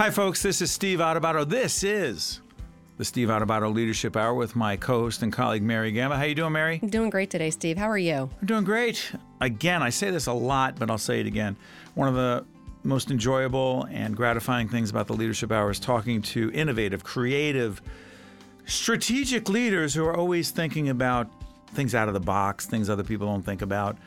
Hi, folks. This is Steve Adubato. This is the Steve Adubato Leadership Hour with my co-host and colleague, Mary Gamba. How you doing, Mary? I'm doing great today, Steve. How are you? I'm doing great. Again, I say this a lot, but I'll say it again. One of the most enjoyable and gratifying things about the Leadership Hour is talking to innovative, creative, strategic leaders who are always thinking about things out of the box, things other people don't think about.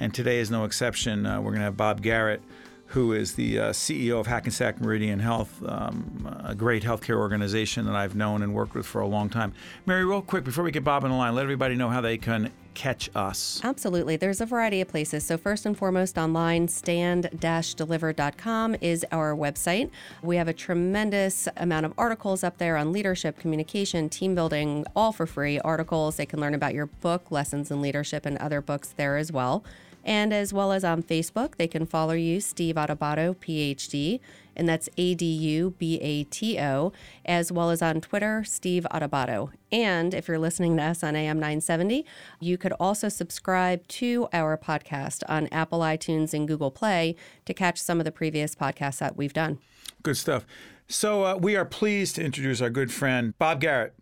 And today is no exception. We're going to have Bob Garrett, who is the CEO of Hackensack Meridian Health, a great healthcare organization that I've known and worked with for a long time. Mary, real quick, before we get Bob on the line, let everybody know how they can catch us. Absolutely. There's a variety of places. So first and foremost, online, Stand-Deliver.com is our website. We have a tremendous amount of articles up there on leadership, communication, team building, all for free articles. They can learn about your book, Lessons in Leadership, and other books there as well. And as well as on Facebook, they can follow you, Steve Adubato, Ph.D., and that's Adubato, as well as on Twitter, Steve Adubato. And if you're listening to us on AM 970, you could also subscribe to our podcast on Apple iTunes and Google Play to catch some of the previous podcasts that we've done. Good stuff. So we are pleased to introduce our good friend, Bob Garrett,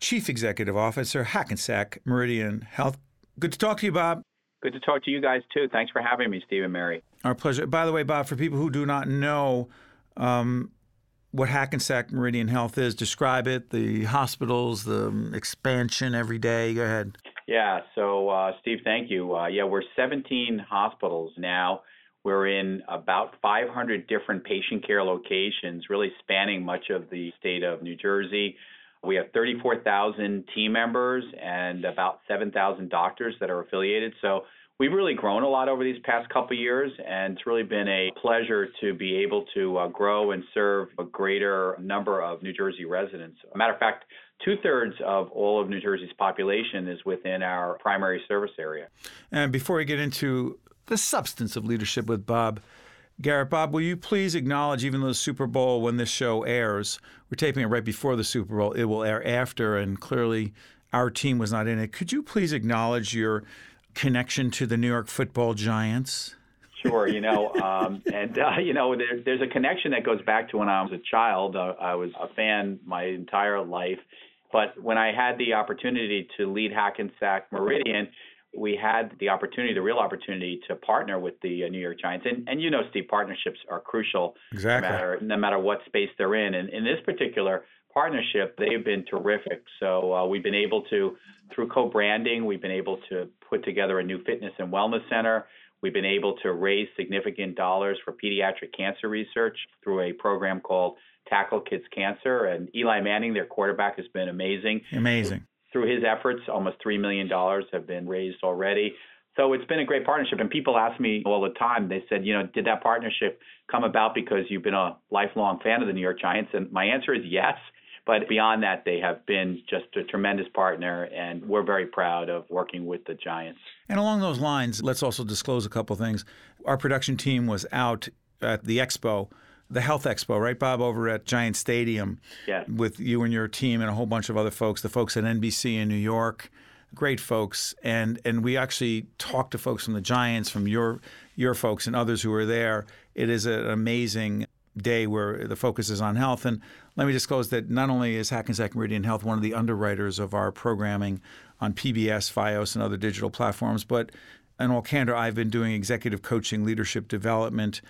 Chief Executive Officer, Hackensack Meridian Health. Good to talk to you, Bob. Good to talk to you guys, too. Thanks for having me, Steve and Mary. Our pleasure. By the way, Bob, for people who do not know what Hackensack Meridian Health is, describe it, the hospitals, the expansion every day. Go ahead. Yeah. So, Steve, thank you. We're 17 hospitals now. We're in about 500 different patient care locations, really spanning much of the state of New Jersey. We have 34,000 team members and about 7,000 doctors that are affiliated. So we've really grown a lot over these past couple of years, and it's really been a pleasure to be able to grow and serve a greater number of New Jersey residents. As a matter of fact, 2/3 of all of New Jersey's population is within our primary service area. And before we get into the substance of leadership with Bob Garrett, Bob, will you please acknowledge, even though the Super Bowl, when this show airs, we're taping it right before the Super Bowl, it will air after, and clearly our team was not in it. Could you please acknowledge your connection to the New York Football Giants? Sure, there's a connection that goes back to when I was a child. I was a fan my entire life, but when I had the opportunity to lead Hackensack Meridian, we had the real opportunity to partner with the New York Giants. And you know, Steve, partnerships are crucial. Exactly. No matter what space they're in. And in this particular partnership, they've been terrific. So we've been able to, through co-branding, we've been able to put together a new fitness and wellness center. We've been able to raise significant dollars for pediatric cancer research through a program called Tackle Kids Cancer. And Eli Manning, their quarterback, has been amazing. Amazing. Through his efforts, almost $3 million have been raised already. So it's been a great partnership. And people ask me all the time, they said, did that partnership come about because you've been a lifelong fan of the New York Giants? And my answer is yes. But beyond that, they have been just a tremendous partner, and we're very proud of working with the Giants. And along those lines, let's also disclose a couple things. Our production team was out at the expo, the Health Expo, right, Bob, over at Giant Stadium, yes, with you and your team and a whole bunch of other folks, the folks at NBC in New York, great folks. And we actually talked to folks from the Giants, from your folks and others who were there. It is an amazing day where the focus is on health. And let me disclose that not only is Hackensack Meridian Health one of the underwriters of our programming on PBS, Fios, and other digital platforms, but in all candor, I've been doing executive coaching, leadership development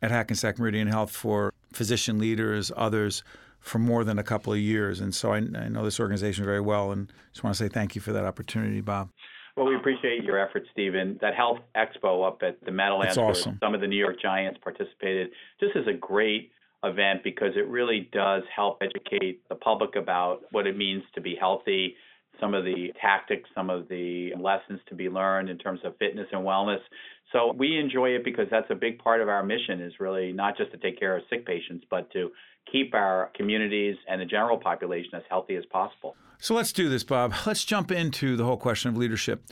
at Hackensack Meridian Health for physician leaders, others, for more than a couple of years. And so I know this organization very well, and just want to say thank you for that opportunity, Bob. Well, we appreciate your efforts, Stephen. That Health Expo up at the Meadowlands, awesome. Some of the New York Giants participated. This is a great event because it really does help educate the public about what it means to be healthy, some of the tactics, some of the lessons to be learned in terms of fitness and wellness. So we enjoy it because that's a big part of our mission, is really not just to take care of sick patients, but to keep our communities and the general population as healthy as possible. So let's do this, Bob. Let's jump into the whole question of leadership.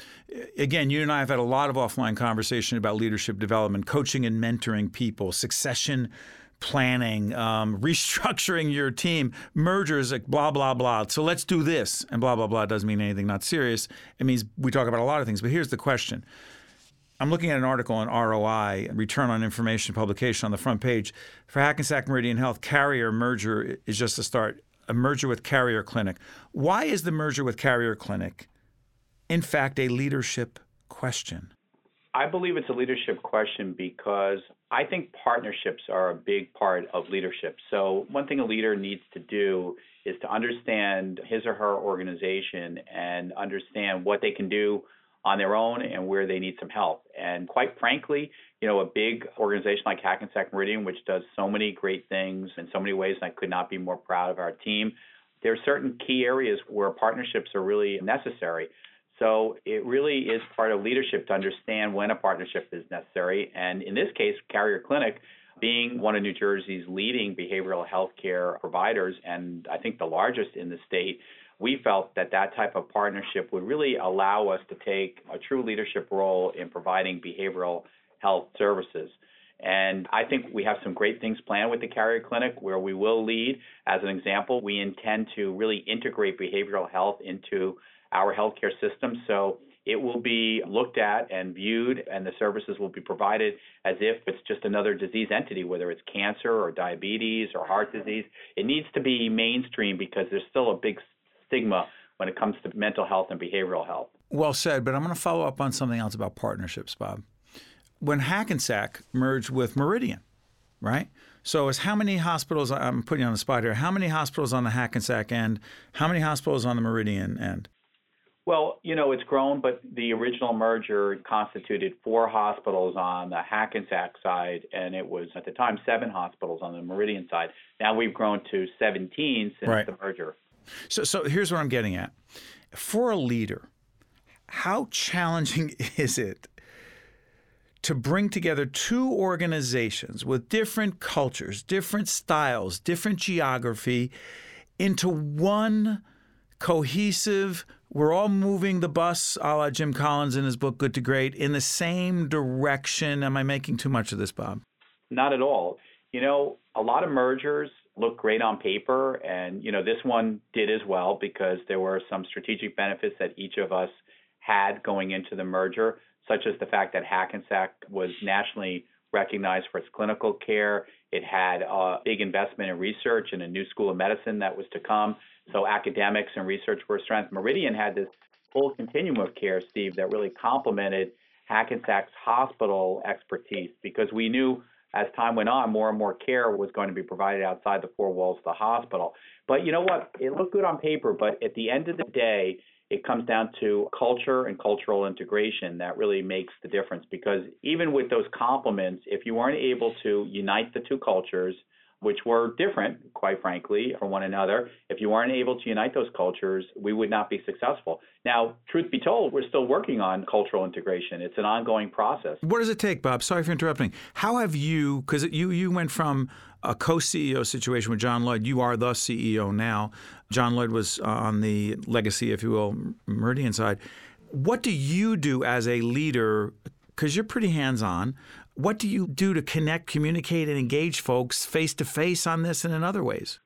Again, you and I have had a lot of offline conversation about leadership development, coaching and mentoring people, succession planning, restructuring your team, mergers, like blah, blah, blah. So let's do this. And blah, blah, blah doesn't mean anything not serious. It means we talk about a lot of things. But here's the question. I'm looking at an article on ROI, Return on Information Publication, on the front page. For Hackensack Meridian Health, Carrier merger is just the start, a merger with Carrier Clinic. Why is the merger with Carrier Clinic, in fact, a leadership question? I believe it's a leadership question because I think partnerships are a big part of leadership. So one thing a leader needs to do is to understand his or her organization and understand what they can do on their own and where they need some help. And quite frankly, you know, a big organization like Hackensack Meridian, which does so many great things in so many ways, and I could not be more proud of our team, there are certain key areas where partnerships are really necessary. So it really is part of leadership to understand when a partnership is necessary. And in this case, Carrier Clinic, being one of New Jersey's leading behavioral health care providers, and I think the largest in the state, we felt that that type of partnership would really allow us to take a true leadership role in providing behavioral health services. And I think we have some great things planned with the Carrier Clinic where we will lead. As an example, we intend to really integrate behavioral health into our healthcare system. So it will be looked at and viewed, and the services will be provided as if it's just another disease entity, whether it's cancer or diabetes or heart disease. It needs to be mainstream because there's still a big stigma when it comes to mental health and behavioral health. Well said, but I'm going to follow up on something else about partnerships, Bob. When Hackensack merged with Meridian, right? So how many hospitals, I'm putting you on the spot here, how many hospitals on the Hackensack end, how many hospitals on the Meridian end? Well, you know, it's grown, but the original merger constituted 4 hospitals on the Hackensack side, and it was, at the time, 7 hospitals on the Meridian side. Now we've grown to 17 since the merger. So here's what I'm getting at. For a leader, how challenging is it to bring together 2 organizations with different cultures, different styles, different geography into one cohesive, we're all moving the bus, a la Jim Collins in his book, Good to Great, in the same direction? Am I making too much of this, Bob? Not at all. You know, a lot of mergers look great on paper. And, you know, this one did as well because there were some strategic benefits that each of us had going into the merger, such as the fact that Hackensack was nationally recognized for its clinical care. It had a big investment in research and a new school of medicine that was to come. So academics and research were a strength. Meridian had this full continuum of care, Steve, that really complemented Hackensack's hospital expertise because we knew as time went on, more and more care was going to be provided outside the 4 walls of the hospital. But you know what? It looked good on paper, but at the end of the day, it comes down to culture and cultural integration that really makes the difference because even with those complements, if you weren't able to unite the 2 cultures, which were different, quite frankly, from one another, if you weren't able to unite those cultures, we would not be successful. Now, truth be told, we're still working on cultural integration. It's an ongoing process. What does it take, Bob? Sorry for interrupting. How have you, because you went from a co-CEO situation with John Lloyd, you are the CEO now. John Lloyd was on the legacy, if you will, Meridian side. What do you do as a leader, because you're pretty hands-on, what do you do to connect, communicate, and engage folks face-to-face on this and in other ways?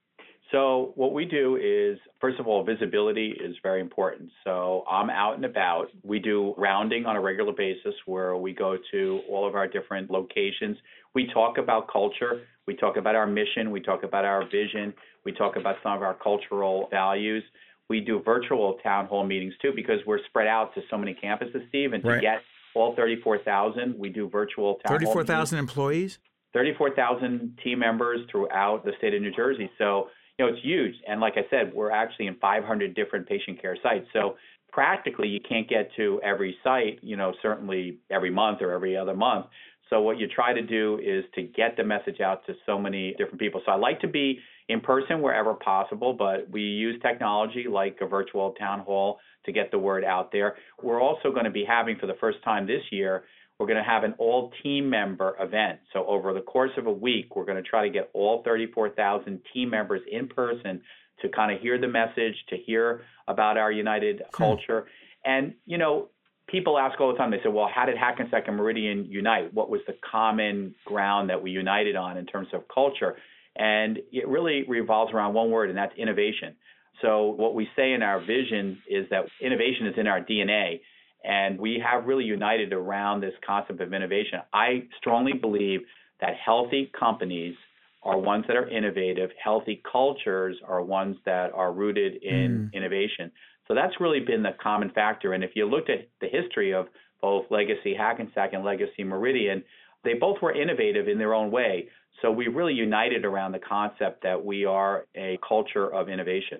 So what we do is, first of all, visibility is very important. So I'm out and about. We do rounding on a regular basis where we go to all of our different locations. We talk about culture. We talk about our mission. We talk about our vision. We talk about some of our cultural values. We do virtual town hall meetings, too, because we're spread out to so many campuses, Steve, and to get all 34,000, we do virtual town hall meetings. 34,000 employees? 34,000 team members throughout the state of New Jersey. So, you know, it's huge. And like I said, we're actually in 500 different patient care sites. So practically, you can't get to every site, you know, certainly every month or every other month. So what you try to do is to get the message out to so many different people. So I like to be in person wherever possible, but we use technology like a virtual town hall to get the word out there. We're also going to be having, for the first time this year, we're going to have an all-team member event. So over the course of a week, we're going to try to get all 34,000 team members in person to kind of hear the message, to hear about our united culture. And, you know, people ask all the time, they say, well, how did Hackensack and Meridian unite? What was the common ground that we united on in terms of culture? And it really revolves around one word, and that's innovation. So what we say in our vision is that innovation is in our DNA. And we have really united around this concept of innovation. I strongly believe that healthy companies are ones that are innovative. Healthy cultures are ones that are rooted in innovation. So that's really been the common factor. And if you looked at the history of both Legacy Hackensack and Legacy Meridian, they both were innovative in their own way. So we really united around the concept that we are a culture of innovation.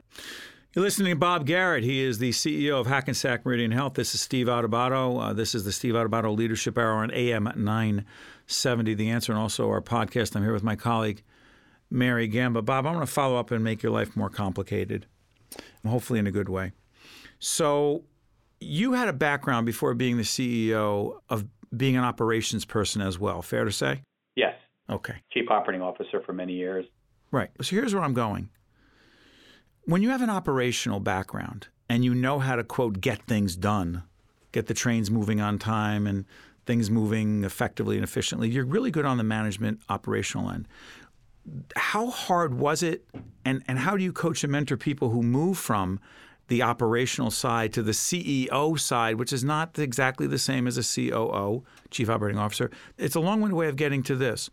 You're listening to Bob Garrett. He is the CEO of Hackensack Meridian Health. This is Steve Adubato. This is the Steve Adubato Leadership Hour on AM 970, The Answer, and also our podcast. I'm here with my colleague, Mary Gamba. Bob, I want to follow up and make your life more complicated, and hopefully in a good way. So you had a background before being the CEO of being an operations person as well, fair to say? Yes. Okay. Chief operating officer for many years. Right. So here's where I'm going. When you have an operational background and you know how to, quote, get things done, get the trains moving on time and things moving effectively and efficiently, you're really good on the management operational end. How hard was it, and how do you coach and mentor people who move from the operational side to the CEO side, which is not exactly the same as a COO, Chief Operating Officer? It's a long-winded way of getting to this.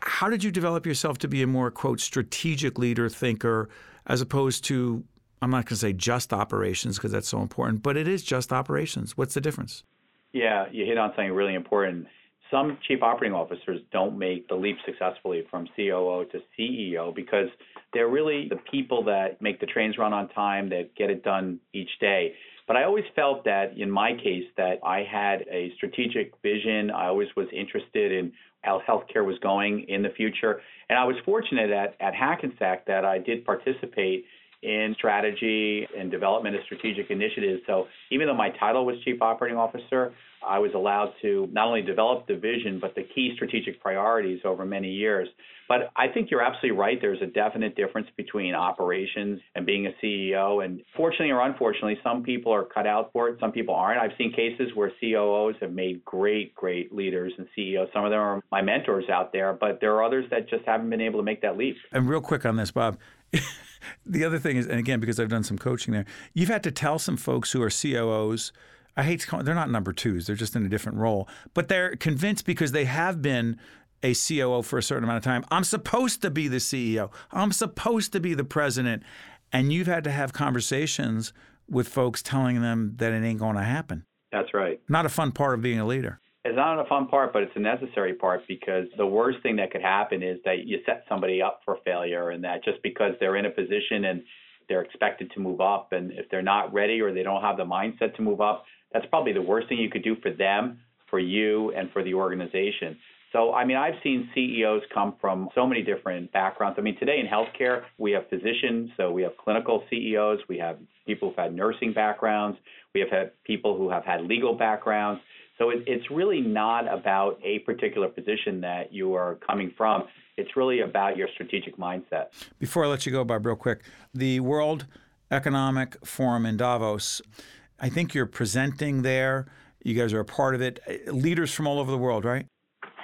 How did you develop yourself to be a more, quote, strategic leader, thinker, as opposed to, I'm not going to say just operations because that's so important, but it is just operations. What's the difference? Yeah, you hit on something really important. Some chief operating officers don't make the leap successfully from COO to CEO because they're really the people that make the trains run on time, that get it done each day. But I always felt that in my case that I had a strategic vision. I always was interested in how healthcare was going in the future. And I was fortunate at Hackensack that I did participate in strategy and development of strategic initiatives. So even though my title was Chief Operating Officer, I was allowed to not only develop the vision, but the key strategic priorities over many years. But I think you're absolutely right. There's a definite difference between operations and being a CEO. And fortunately or unfortunately, some people are cut out for it. Some people aren't. I've seen cases where COOs have made great, great leaders and CEOs. Some of them are my mentors out there, but there are others that just haven't been able to make that leap. And real quick on this, Bob. The other thing is, and again, because I've done some coaching there, you've had to tell some folks who are COOs, I hate to call them, they're not number twos, they're just in a different role, but they're convinced because they have been a COO for a certain amount of time, I'm supposed to be the CEO, I'm supposed to be the president, and you've had to have conversations with folks telling them that it ain't going to happen. That's right. Not a fun part of being a leader. It's not a fun part, but it's a necessary part because the worst thing that could happen is that you set somebody up for failure and that just because they're in a position and they're expected to move up and if they're not ready or they don't have the mindset to move up, that's probably the worst thing you could do for them, for you, and for the organization. So, I mean, I've seen CEOs come from so many different backgrounds. I mean, today in healthcare, we have physicians, so we have clinical CEOs, we have people who've had nursing backgrounds, we have had people who have had legal backgrounds. So it's really not about a particular position that you are coming from. It's really about your strategic mindset. Before I let you go, Bob, real quick, the World Economic Forum in Davos, I think you're presenting there. You guys are a part of it. Leaders from all over the world, right?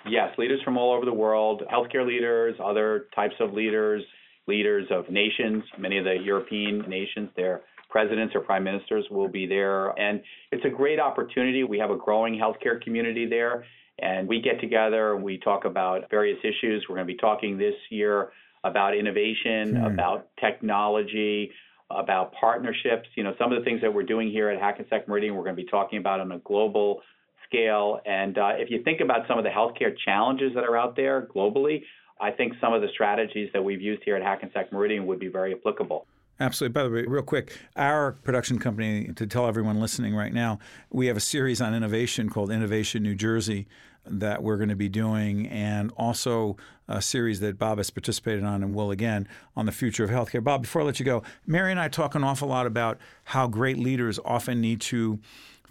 Yes, leaders from all over the world, healthcare leaders, other types of leaders, leaders of nations, many of the European nations there. Presidents or prime ministers will be there. And it's a great opportunity. We have a growing healthcare community there. And we get together and we talk about various issues. We're going to be talking this year about innovation, about technology, about partnerships. You know, some of the things that we're doing here at Hackensack Meridian, we're going to be talking about on a global scale. And if you think about some of the healthcare challenges that are out there globally, I think some of the strategies that we've used here at Hackensack Meridian would be very applicable. Absolutely. By the way, real quick, our production company, to tell everyone listening right now, we have a series on innovation called Innovation New Jersey that we're going to be doing, and also a series that Bob has participated on and will again on the future of healthcare. Bob, before I let you go, Mary and I talk an awful lot about how great leaders often need to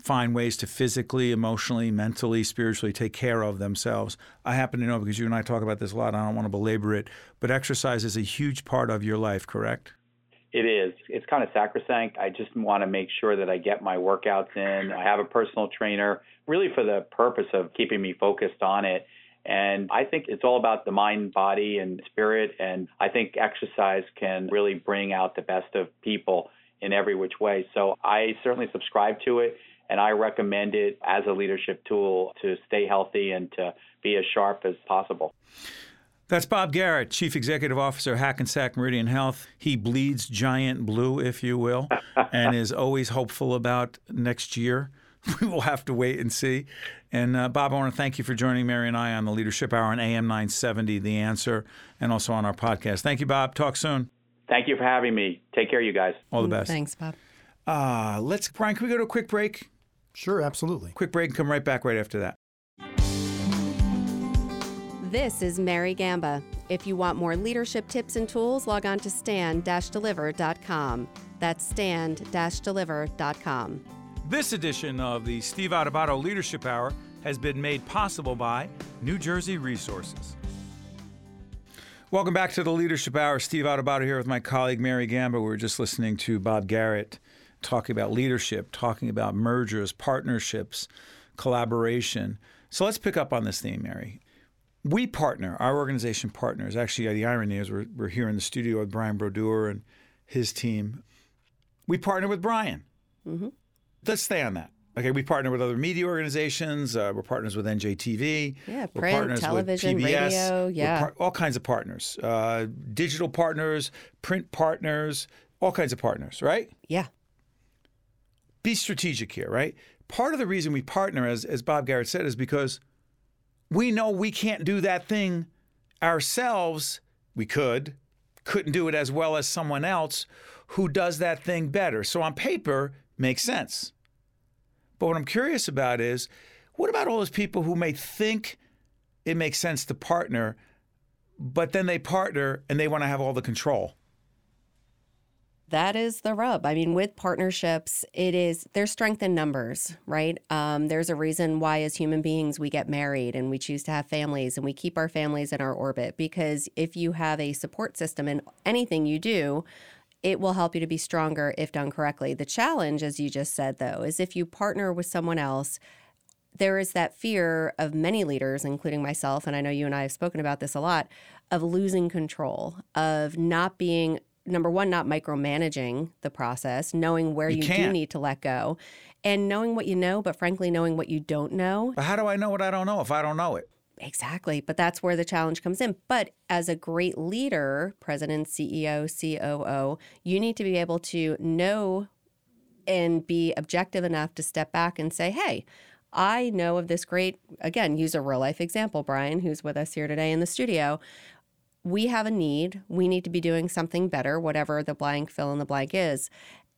find ways to physically, emotionally, mentally, spiritually take care of themselves. I happen to know, because you and I talk about this a lot, I don't want to belabor it, but exercise is a huge part of your life, correct? It is. It's kind of sacrosanct. I just want to make sure that I get my workouts in. I have a personal trainer really for the purpose of keeping me focused on it. And I think it's all about the mind, body, and spirit. And I think exercise can really bring out the best of people in every which way. So I certainly subscribe to it. And I recommend it as a leadership tool to stay healthy and to be as sharp as possible. That's Bob Garrett, Chief Executive Officer, Hackensack Meridian Health. He bleeds giant blue, if you will, and is always hopeful about next year. We will have to wait and see. And Bob, I want to thank you for joining Mary and I on the Leadership Hour on AM 970, The Answer, and also on our podcast. Thank you, Bob. Talk soon. Thank you for having me. Take care, you guys. All the best. Thanks, Bob. Brian, can we go to a quick break? Sure, absolutely. Quick break and come right back right after that. This is Mary Gamba. If you want more leadership tips and tools, log on to Stand-Deliver.com. That's Stand-Deliver.com. This edition of the Steve Adubato Leadership Hour has been made possible by New Jersey Resources. Welcome back to the Leadership Hour. Steve Adubato here with my colleague Mary Gamba. We were just listening to Bob Garrett talking about leadership, talking about mergers, partnerships, collaboration. So let's pick up on this theme, Mary. We partner, our organization partners. Actually, the irony is we're here in the studio with Brian Brodeur and his team. We partner with Brian. Mm-hmm. Let's stay on that. Okay, we partner with other media organizations. We're partners with NJTV. Yeah, print, television, radio. Yeah, all kinds of partners. Digital partners, print partners, all kinds of partners, right? Yeah. Be strategic here, right? Part of the reason we partner, as Bob Garrett said, is because we know we can't do that thing ourselves. We couldn't do it as well as someone else who does that thing better. So on paper, makes sense. But what I'm curious about is, what about all those people who may think it makes sense to partner, but then they partner and they want to have all the control? That is the rub. I mean, with partnerships, there's strength in numbers, right? There's a reason why as human beings we get married and we choose to have families and we keep our families in our orbit, because if you have a support system in anything you do, it will help you to be stronger if done correctly. The challenge, as you just said, though, is if you partner with someone else, there is that fear of many leaders, including myself, and I know you and I have spoken about this a lot, of losing control, of not being number one, not micromanaging the process, knowing where you do need to let go, and knowing what you know, but frankly, knowing what you don't know. But how do I know what I don't know if I don't know it? Exactly. But that's where the challenge comes in. But as a great leader, president, CEO, COO, you need to be able to know and be objective enough to step back and say, hey, I know of this great, again, use a real life example, Brian, who's with us here today in the studio. We have a need. We need to be doing something better, whatever the blank fill in the blank is.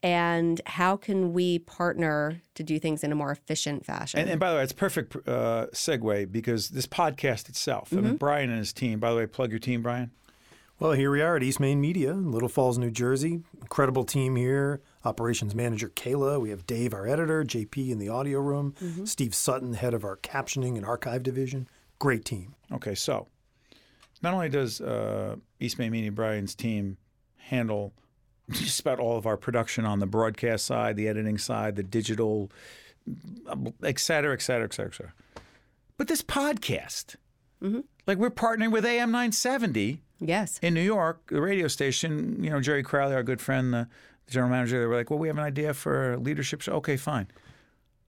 And how can we partner to do things in a more efficient fashion? And by the way, it's a perfect segue, because this podcast itself, mm-hmm. I mean, Brian and his team, by the way, plug your team, Brian. Well, here we are at East Main Media, Little Falls, New Jersey. Incredible team here. Operations manager Kayla. We have Dave, our editor, JP in the audio room, mm-hmm. Steve Sutton, head of our captioning and archive division. Great team. Okay, so not only does East Main Media, Brian's team, handle just about all of our production on the broadcast side, the editing side, the digital, et cetera, et cetera, et cetera, et cetera. But this podcast, mm-hmm. like we're partnering with AM 970 yes. in New York, the radio station. You know, Jerry Crowley, our good friend, the general manager, they were like, well, we have an idea for a leadership show. Okay, fine.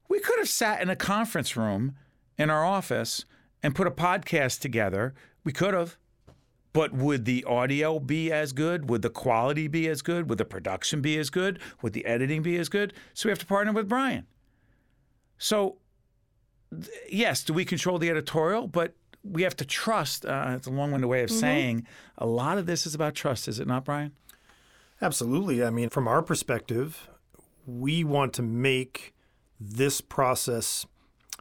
We could have sat in a conference room in our office and put a podcast together. We could have. But would the audio be as good? Would the quality be as good? Would the production be as good? Would the editing be as good? So we have to partner with Brian. So, yes, do we control the editorial? But we have to trust. It's a long-winded way of mm-hmm. saying a lot of this is about trust, is it not, Brian? Absolutely. I mean, from our perspective, we want to make this process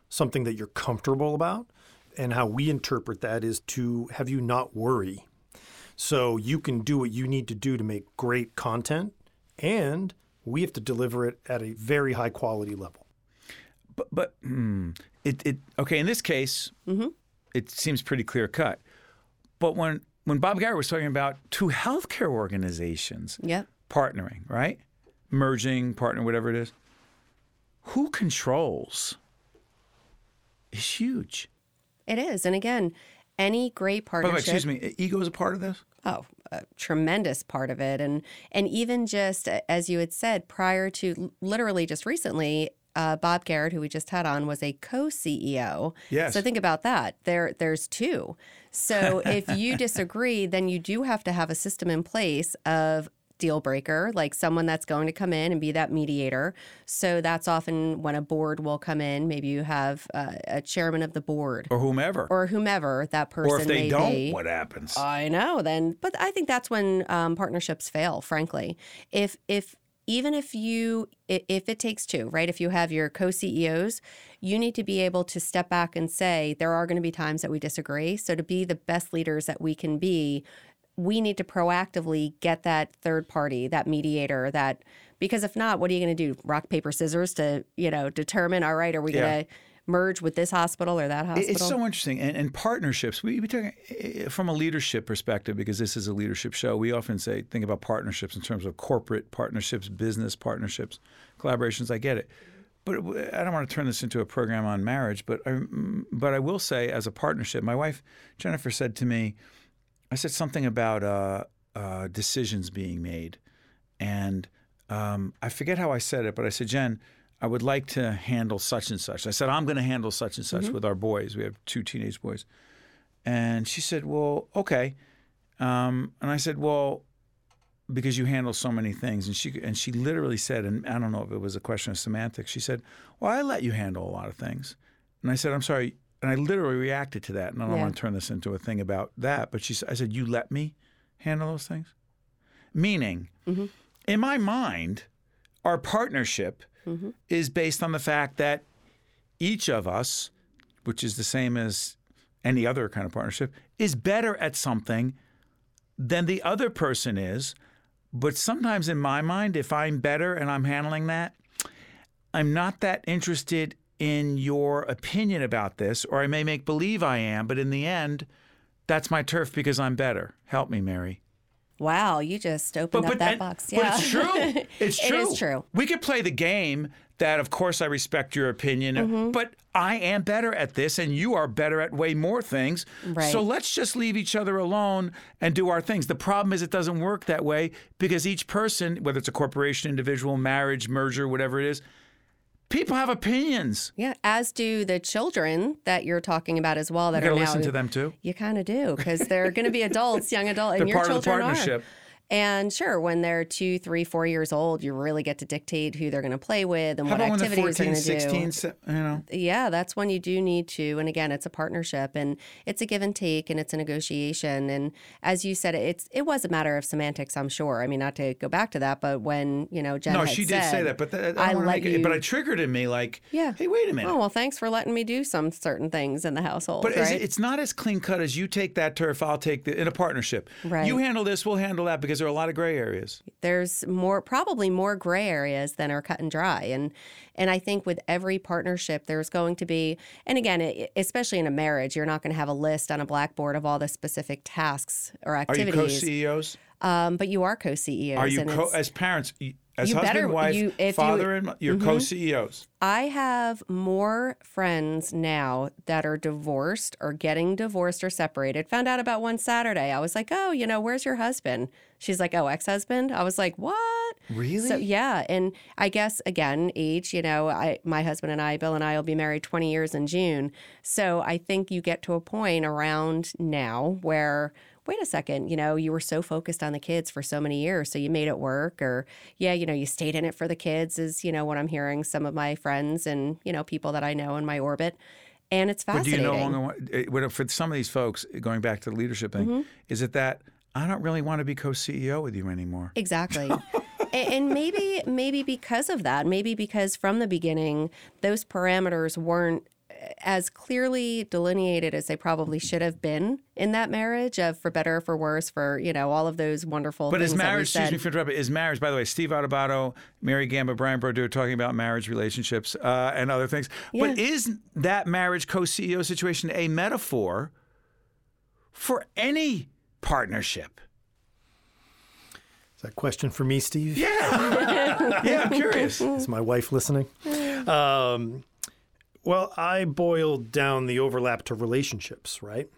something that you're comfortable about. And how we interpret that is to have you not worry. So you can do what you need to do to make great content, and we have to deliver it at a very high quality level. But in this case, mm-hmm. it seems pretty clear cut. But when Bob Garrett was talking about two healthcare organizations yep. partnering, right? Merging, partner, whatever it is, who controls is huge. It is. And again, any great partnership. By the way, excuse me, ego is a part of this? Oh, a tremendous part of it. And even just, as you had said, prior to literally just recently, Bob Garrett, who we just had on, was a co-CEO. Yes. So think about that. There's two. So if you disagree, then you do have to have a system in place of deal breaker, like someone that's going to come in and be that mediator. So that's often when a board will come in. Maybe you have a chairman of the board. Or whomever that person may be. Or if they don't, what happens? I know. But I think that's when partnerships fail, frankly. Even if it takes two, right? If you have your co-CEOs, you need to be able to step back and say, there are going to be times that we disagree. So to be the best leaders that we can be, we need to proactively get that third party, that mediator, that, because if not, what are you going to do? Rock, paper, scissors to, determine, all right, are we going to merge with this hospital or that hospital? It's so interesting. And partnerships, we talk from a leadership perspective, because this is a leadership show, we often say, think about partnerships in terms of corporate partnerships, business partnerships, collaborations. I get it. But I don't want to turn this into a program on marriage, but I will say as a partnership, my wife, Jennifer, said to me, I said something about decisions being made, and I forget how I said it, but I said, Jen, I would like to handle such and such. I said, I'm going to handle such and such with our boys. We have two teenage boys. And she said, well, okay. And I said, well, because you handle so many things. And she literally said, and I don't know if it was a question of semantics, she said, well, I let you handle a lot of things. And I said, I'm sorry. And I literally reacted to that, and I don't want to turn this into a thing about that, but I said, you let me handle those things? Meaning, in my mind, our partnership is based on the fact that each of us, which is the same as any other kind of partnership, is better at something than the other person is. But sometimes in my mind, if I'm better and I'm handling that, I'm not that interested in your opinion about this, or I may make believe I am, but in the end, that's my turf because I'm better. Help me, Mary. Wow, you just opened up that box. Yeah. But it's true. It's true. It is true. We could play the game that, of course, I respect your opinion, but I am better at this, and you are better at way more things. Right. So let's just leave each other alone and do our things. The problem is it doesn't work that way because each person, whether it's a corporation, individual, marriage, merger, whatever it is, people have opinions. Yeah, as do the children that you're talking about as well. That you gotta listen to them too. You kind of do because they're going to be adults, young adults, and your children are. They're part of the partnership. And sure, when they're 2, 3, 4 years old, you really get to dictate who they're going to play with and what activities they're going to do. 16, Yeah, that's when you do need to. And again, it's a partnership and it's a give and take and it's a negotiation. And as you said, it was a matter of semantics, I'm sure. I mean, not to go back to that, but when, Jen had said. No, she did say that, but it triggered in me like, hey, wait a minute. Oh, well, thanks for letting me do some certain things in the household, but right? It's not as clean cut as you take that turf, I'll take in a partnership. Right. You handle this, we'll handle that because there are a lot of gray areas. There's probably more gray areas than are cut and dry. And I think with every partnership, there's going to be, and again, especially in a marriage, you're not going to have a list on a blackboard of all the specific tasks or activities. Are you co-CEOs? But you are co-CEOs. Are you as parents, as husband, wife, father, and you're co-CEOs? I have more friends now that are divorced or getting divorced or separated. Found out about one Saturday. I was like, oh, where's your husband? She's like, oh, ex-husband? I was like, what? Really? So, yeah. And I guess, again, age, my husband and I, Bill and I, will be married 20 years in June. So I think you get to a point around now where, wait a second, you were so focused on the kids for so many years, so you made it work. Or, you stayed in it for the kids is, what I'm hearing some of my friends and, people that I know in my orbit. And it's fascinating. But do you no longer want, for some of these folks, going back to the leadership thing, is it that I don't really want to be co-CEO with you anymore. Exactly. And maybe because of that, maybe because from the beginning, those parameters weren't as clearly delineated as they probably should have been in that marriage of for better or for worse, for, all of those wonderful things. But is marriage, by the way, Steve Adubato, Mary Gamba, Brian Brodeur talking about marriage relationships and other things. Yeah. But is that marriage co-CEO situation a metaphor for any partnership? Is that a question for me, Steve? Yeah. Yeah, I'm curious. Is my wife listening? Well, I boiled down the overlap to relationships, right?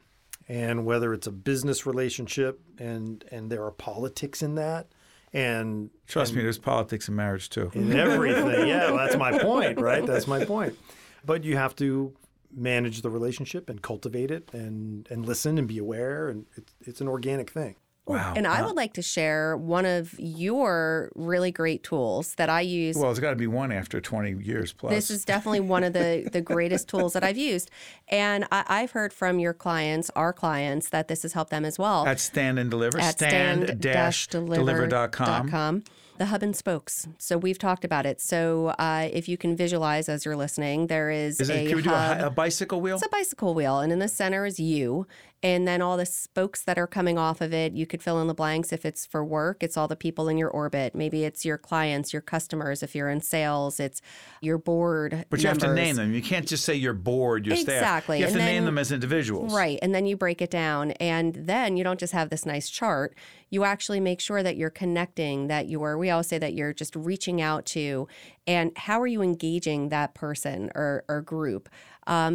And whether it's a business relationship and there are politics in that And Trust me, there's politics in marriage, too. In everything. Yeah, well, that's my point, right? That's my point. But you have to manage the relationship and cultivate it and listen and be aware. And it's an organic thing. Wow. And I would like to share one of your really great tools that I use. Well, it's got to be one after 20 years plus. This is definitely one of the greatest tools that I've used. And I've heard from your clients, our clients, that this has helped them as well. At Stand and Deliver. At Stand-Deliver.com. The hub and spokes. So we've talked about it. So if you can visualize as you're listening, there is a hub. Can we do a bicycle wheel? It's a bicycle wheel. And in the center is you. And then all the spokes that are coming off of it, you could fill in the blanks. If it's for work, it's all the people in your orbit. Maybe it's your clients, your customers. If you're in sales, it's your board But you members. Have to name them. You can't just say your board, your staff. Exactly. You have to name them as individuals. Right. And then you break it down. And then you don't just have this nice chart. You actually make sure that you're connecting, that you are, we all say that you're just reaching out to, and how are you engaging that person or group?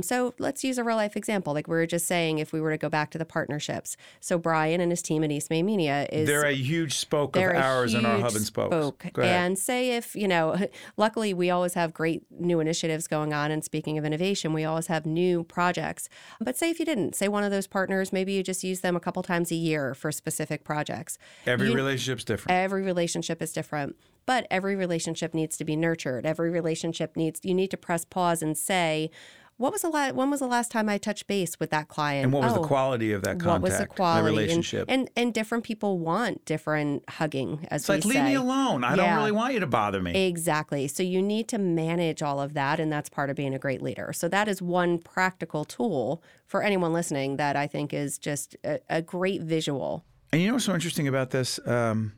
So let's use a real-life example. Like we were just saying, if we were to go back to the partnerships. So Brian and his team at East Main Media is... They're a huge spoke of ours in our hub and spokes. And say if, you know, luckily we always have great new initiatives going on. And speaking of innovation, we always have new projects. But say if you didn't, say one of those partners, maybe you just use them a couple times a year for specific projects. Every relationship's different. Every relationship is different. But every relationship needs to be nurtured. Every relationship you need to press pause and say, when was the last time I touched base with that client? And what was the quality of that contact? What was the quality? The relationship? And different people want different hugging, as we say. It's like, leave me alone. I don't really want you to bother me. Exactly. So you need to manage all of that, and that's part of being a great leader. So that is one practical tool for anyone listening that I think is just a great visual. And you know what's so interesting about this? And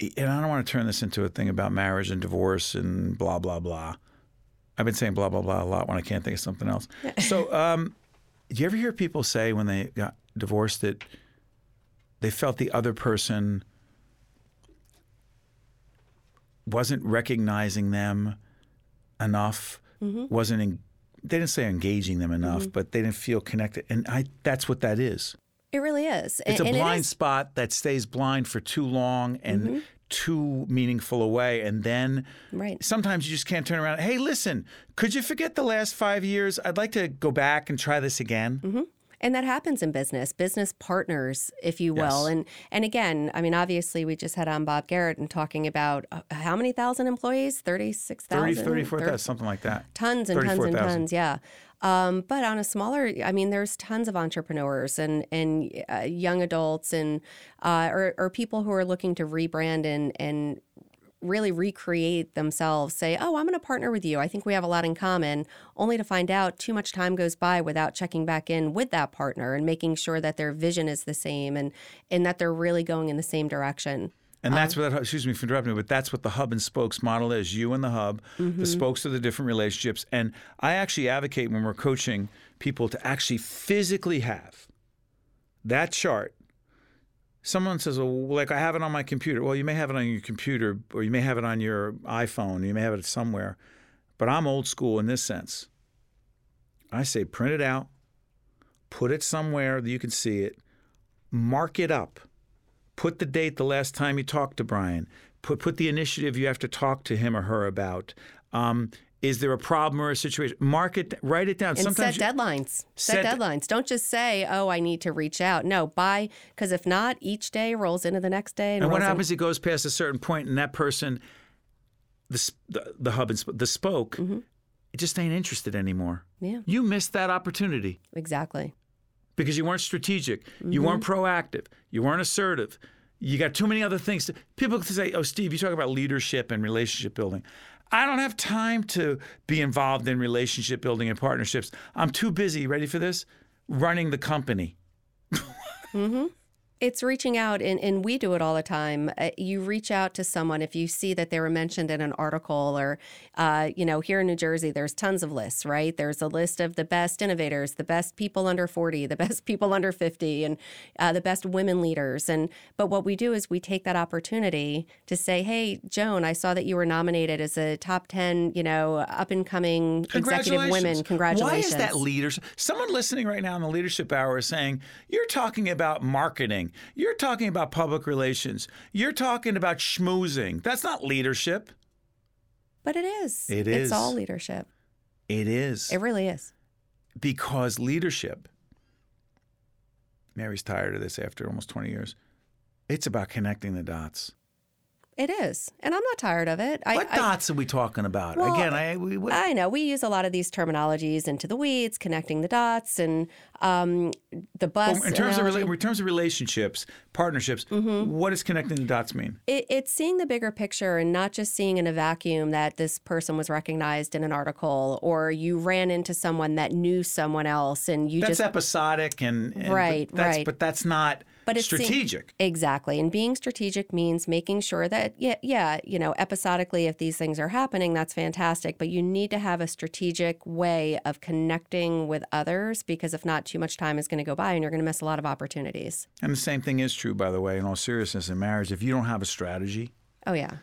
I don't want to turn this into a thing about marriage and divorce and blah, blah, blah. I've been saying blah, blah, blah a lot when I can't think of something else. So do you ever hear people say when they got divorced that they felt the other person wasn't recognizing them enough, mm-hmm. They didn't say engaging them enough, mm-hmm. but they didn't feel connected. And that's what that is. It really is. It's a blind spot that stays blind for too long and mm-hmm. too meaningful a way. And then sometimes you just can't turn around. Hey, listen, could you forget the last 5 years? I'd like to go back and try this again. Mm-hmm. And that happens in business partners, if you will. Yes. And again, I mean, obviously, we just had on Bob Garrett and talking about how many thousand employees? 36,000? 34,000, something like that. Tons and tons and tons, yeah. But on a smaller, I mean, there's tons of entrepreneurs and young adults or people who are looking to rebrand and really recreate themselves, say, oh, I'm going to partner with you. I think we have a lot in common, only to find out too much time goes by without checking back in with that partner and making sure that their vision is the same and that they're really going in the same direction. And that's what, excuse me for interrupting, but that's what the hub and spokes model is. You and the hub, mm-hmm. the spokes are the different relationships. And I actually advocate when we're coaching people to actually physically have that chart. Someone says, well, like, I have it on my computer. Well, you may have it on your computer, or you may have it on your iPhone, or you may have it somewhere. But I'm old school in this sense. I say print it out, put it somewhere that you can see it, mark it up, put the date the last time you talked to Brian, put the initiative you have to talk to him or her about. Is there a problem or a situation? Mark it, write it down. And sometimes set deadlines. Set deadlines. Don't just say, oh, I need to reach out. No, because if not, each day rolls into the next day. And what happens, it goes past a certain point, and that person, the hub and the spoke, mm-hmm. it just ain't interested anymore. Yeah. You missed that opportunity. Exactly. Because you weren't strategic. Mm-hmm. You weren't proactive. You weren't assertive. You got too many other things. People say, oh, Steve, you talk about leadership and relationship building. I don't have time to be involved in relationship building and partnerships. I'm too busy, ready for this, running the company. Mm-hmm. It's reaching out, and we do it all the time. You reach out to someone if you see that they were mentioned in an article or, here in New Jersey, there's tons of lists, right? There's a list of the best innovators, the best people under 40, the best people under 50, and the best women leaders. But what we do is we take that opportunity to say, hey, Joan, I saw that you were nominated as a top 10, up-and-coming executive women. Congratulations. Why is that leadership? Someone listening right now in the leadership hour is saying, you're talking about marketing. marketing. You're talking about public relations. You're talking about schmoozing. That's not leadership. But it is. It is. It's all leadership. It is. It really is. Because leadership, Mary's tired of this after almost 20 years, it's about connecting the dots. It is. And I'm not tired of it. What dots are we talking about? Well, again, I know. We use a lot of these terminologies, into the weeds, connecting the dots, and the bus. Well, in terms of relationships, partnerships, mm-hmm. What does connecting the dots mean? It's seeing the bigger picture and not just seeing in a vacuum that this person was recognized in an article or you ran into someone that knew someone else. That's episodic. Right. But that's not... But it's strategic. Exactly. And being strategic means making sure that, episodically, if these things are happening, that's fantastic. But you need to have a strategic way of connecting with others, because if not, too much time is going to go by and you're going to miss a lot of opportunities. And the same thing is true, by the way, in all seriousness, in marriage. If you don't have a strategy. Oh, yeah.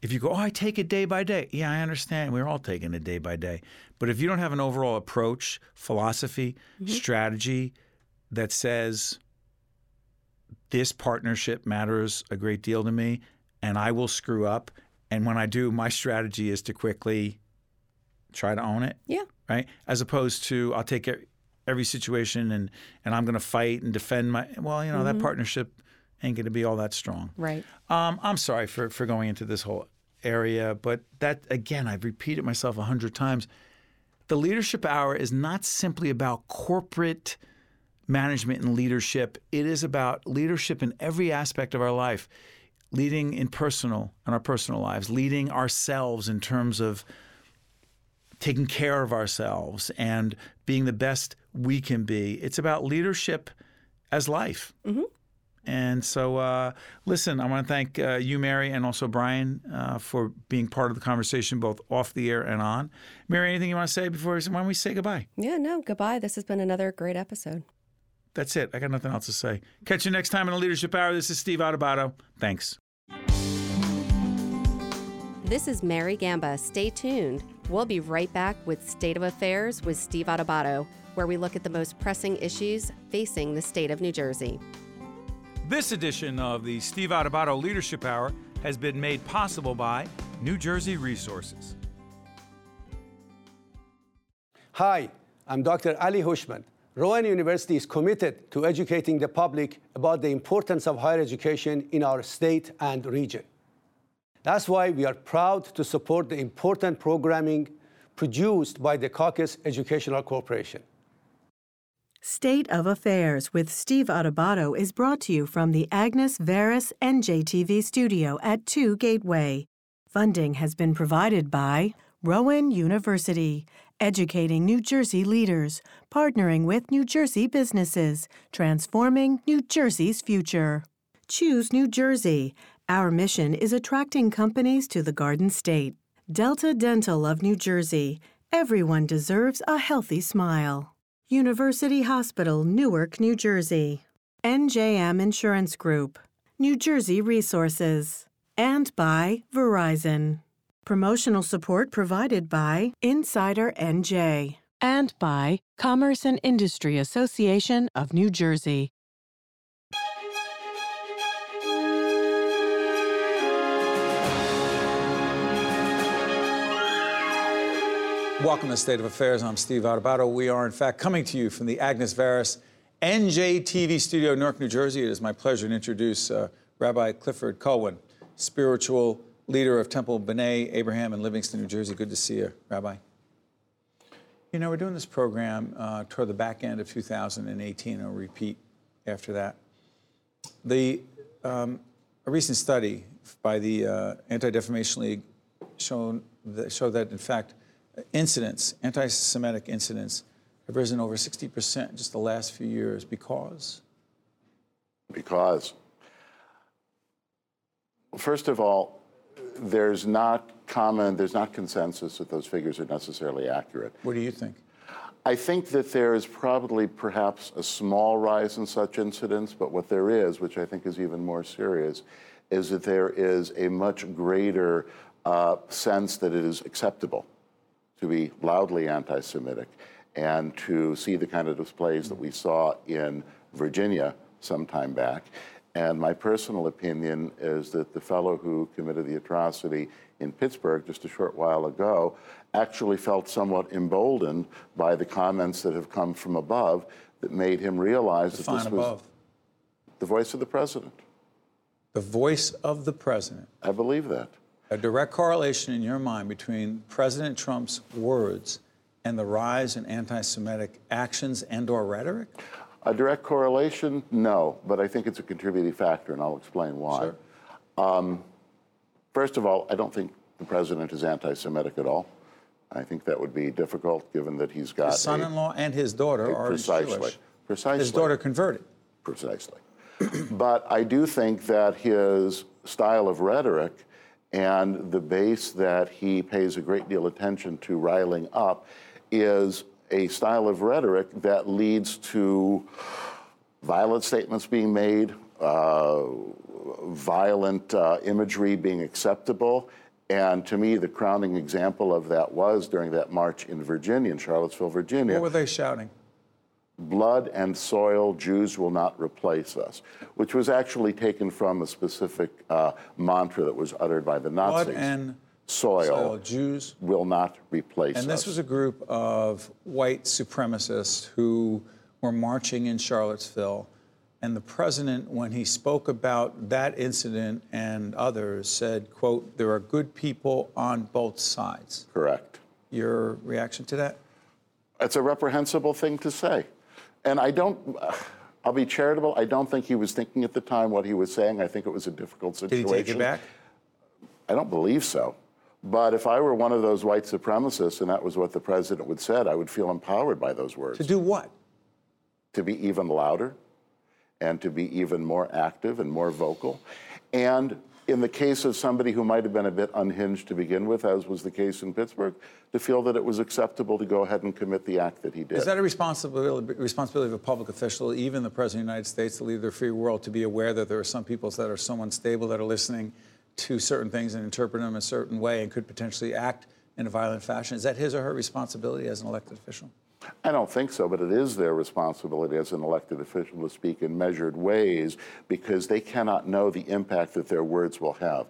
If you go, I take it day by day. Yeah, I understand. We're all taking it day by day. But if you don't have an overall approach, philosophy, mm-hmm. strategy that says... This partnership matters a great deal to me, and I will screw up. And when I do, my strategy is to quickly try to own it. Yeah. Right? As opposed to I'll take every situation and I'm going to fight and defend my – well, mm-hmm. that partnership ain't going to be all that strong. Right. I'm sorry for going into this whole area, but that, again, I've repeated myself 100 times. The Leadership Hour is not simply about corporate – management and leadership. It is about leadership in every aspect of our life, leading in our personal lives, leading ourselves in terms of taking care of ourselves and being the best we can be. It's about leadership as life. Mm-hmm. And so, listen, I want to thank you, Mary, and also Brian for being part of the conversation, both off the air and on. Mary, anything you want to say before we say goodbye? Yeah, no, goodbye. This has been another great episode. That's it. I got nothing else to say. Catch you next time in the Leadership Hour. This is Steve Adubato. Thanks. This is Mary Gamba. Stay tuned. We'll be right back with State of Affairs with Steve Adubato, where we look at the most pressing issues facing the state of New Jersey. This edition of the Steve Adubato Leadership Hour has been made possible by New Jersey Resources. Hi, I'm Dr. Ali Hushman. Rowan University is committed to educating the public about the importance of higher education in our state and region. That's why we are proud to support the important programming produced by the Caucus Educational Corporation. State of Affairs with Steve Adubato is brought to you from the Agnes Varis NJTV studio at 2 Gateway. Funding has been provided by Rowan University, educating New Jersey leaders, partnering with New Jersey businesses, transforming New Jersey's future. Choose New Jersey. Our mission is attracting companies to the Garden State. Delta Dental of New Jersey. Everyone deserves a healthy smile. University Hospital, Newark, New Jersey. NJM Insurance Group, New Jersey Resources, and by Verizon. Promotional support provided by Insider NJ and by Commerce and Industry Association of New Jersey. Welcome to State of Affairs. I'm Steve Adubato. We are, in fact, coming to you from the Agnes Varis NJTV studio, Newark, New Jersey. It is my pleasure to introduce Rabbi Clifford Cohen, spiritual leader of Temple B'nai Abraham in Livingston, New Jersey. Good to see you, Rabbi. You know, we're doing this program toward the back end of 2018. I'll repeat after that. A recent study by the Anti-Defamation League showed that, in fact, anti-Semitic incidents have risen over 60% in just the last few years because? First of all, there's not consensus that those figures are necessarily accurate. What do you think? I think that there is probably perhaps a small rise in such incidents, but what there is, which I think is even more serious, is that there is a much greater sense that it is acceptable to be loudly anti-Semitic and to see the kind of displays that we saw in Virginia some time back. And my personal opinion is that the fellow who committed the atrocity in Pittsburgh just a short while ago actually felt somewhat emboldened by the comments that have come from above that made him realize that this was the voice of the president. The voice of the president. I believe that. A direct correlation in your mind between President Trump's words and the rise in anti-Semitic actions and/or rhetoric? A direct correlation? No, but I think it's a contributing factor, and I'll explain why. Sure. First of all, I don't think the president is anti-Semitic at all. I think that would be difficult, given that he's got his son-in-law and his daughter are Jewish. Precisely. His daughter converted. Precisely. But I do think that his style of rhetoric and the base that he pays a great deal of attention to riling up is a style of rhetoric that leads to violent statements being made, violent imagery being acceptable. And to me, the crowning example of that was during that march in Virginia, in Charlottesville, Virginia. What were they shouting? Blood and soil, Jews will not replace us, which was actually taken from a specific mantra that was uttered by the Nazis. Blood and soil, Jews will not replace us. And this was a group of white supremacists who were marching in Charlottesville. And the president, when he spoke about that incident and others, said, quote, there are good people on both sides. Correct. Your reaction to that? It's a reprehensible thing to say. And I'll be charitable, I don't think he was thinking at the time what he was saying. I think it was a difficult situation. Did he take it back? I don't believe so. But if I were one of those white supremacists and that was what the president would say, I would feel empowered by those words. To do what? To be even louder and to be even more active and more vocal. And in the case of somebody who might have been a bit unhinged to begin with, as was the case in Pittsburgh, to feel that it was acceptable to go ahead and commit the act that he did. Is that a responsibility of a public official, even the President of the United States, the leader of the free world, to be aware that there are some peoples that are so unstable that are listening to certain things and interpret them a certain way and could potentially act in a violent fashion? Is that his or her responsibility as an elected official? I don't think so, but it is their responsibility as an elected official to speak in measured ways because they cannot know the impact that their words will have.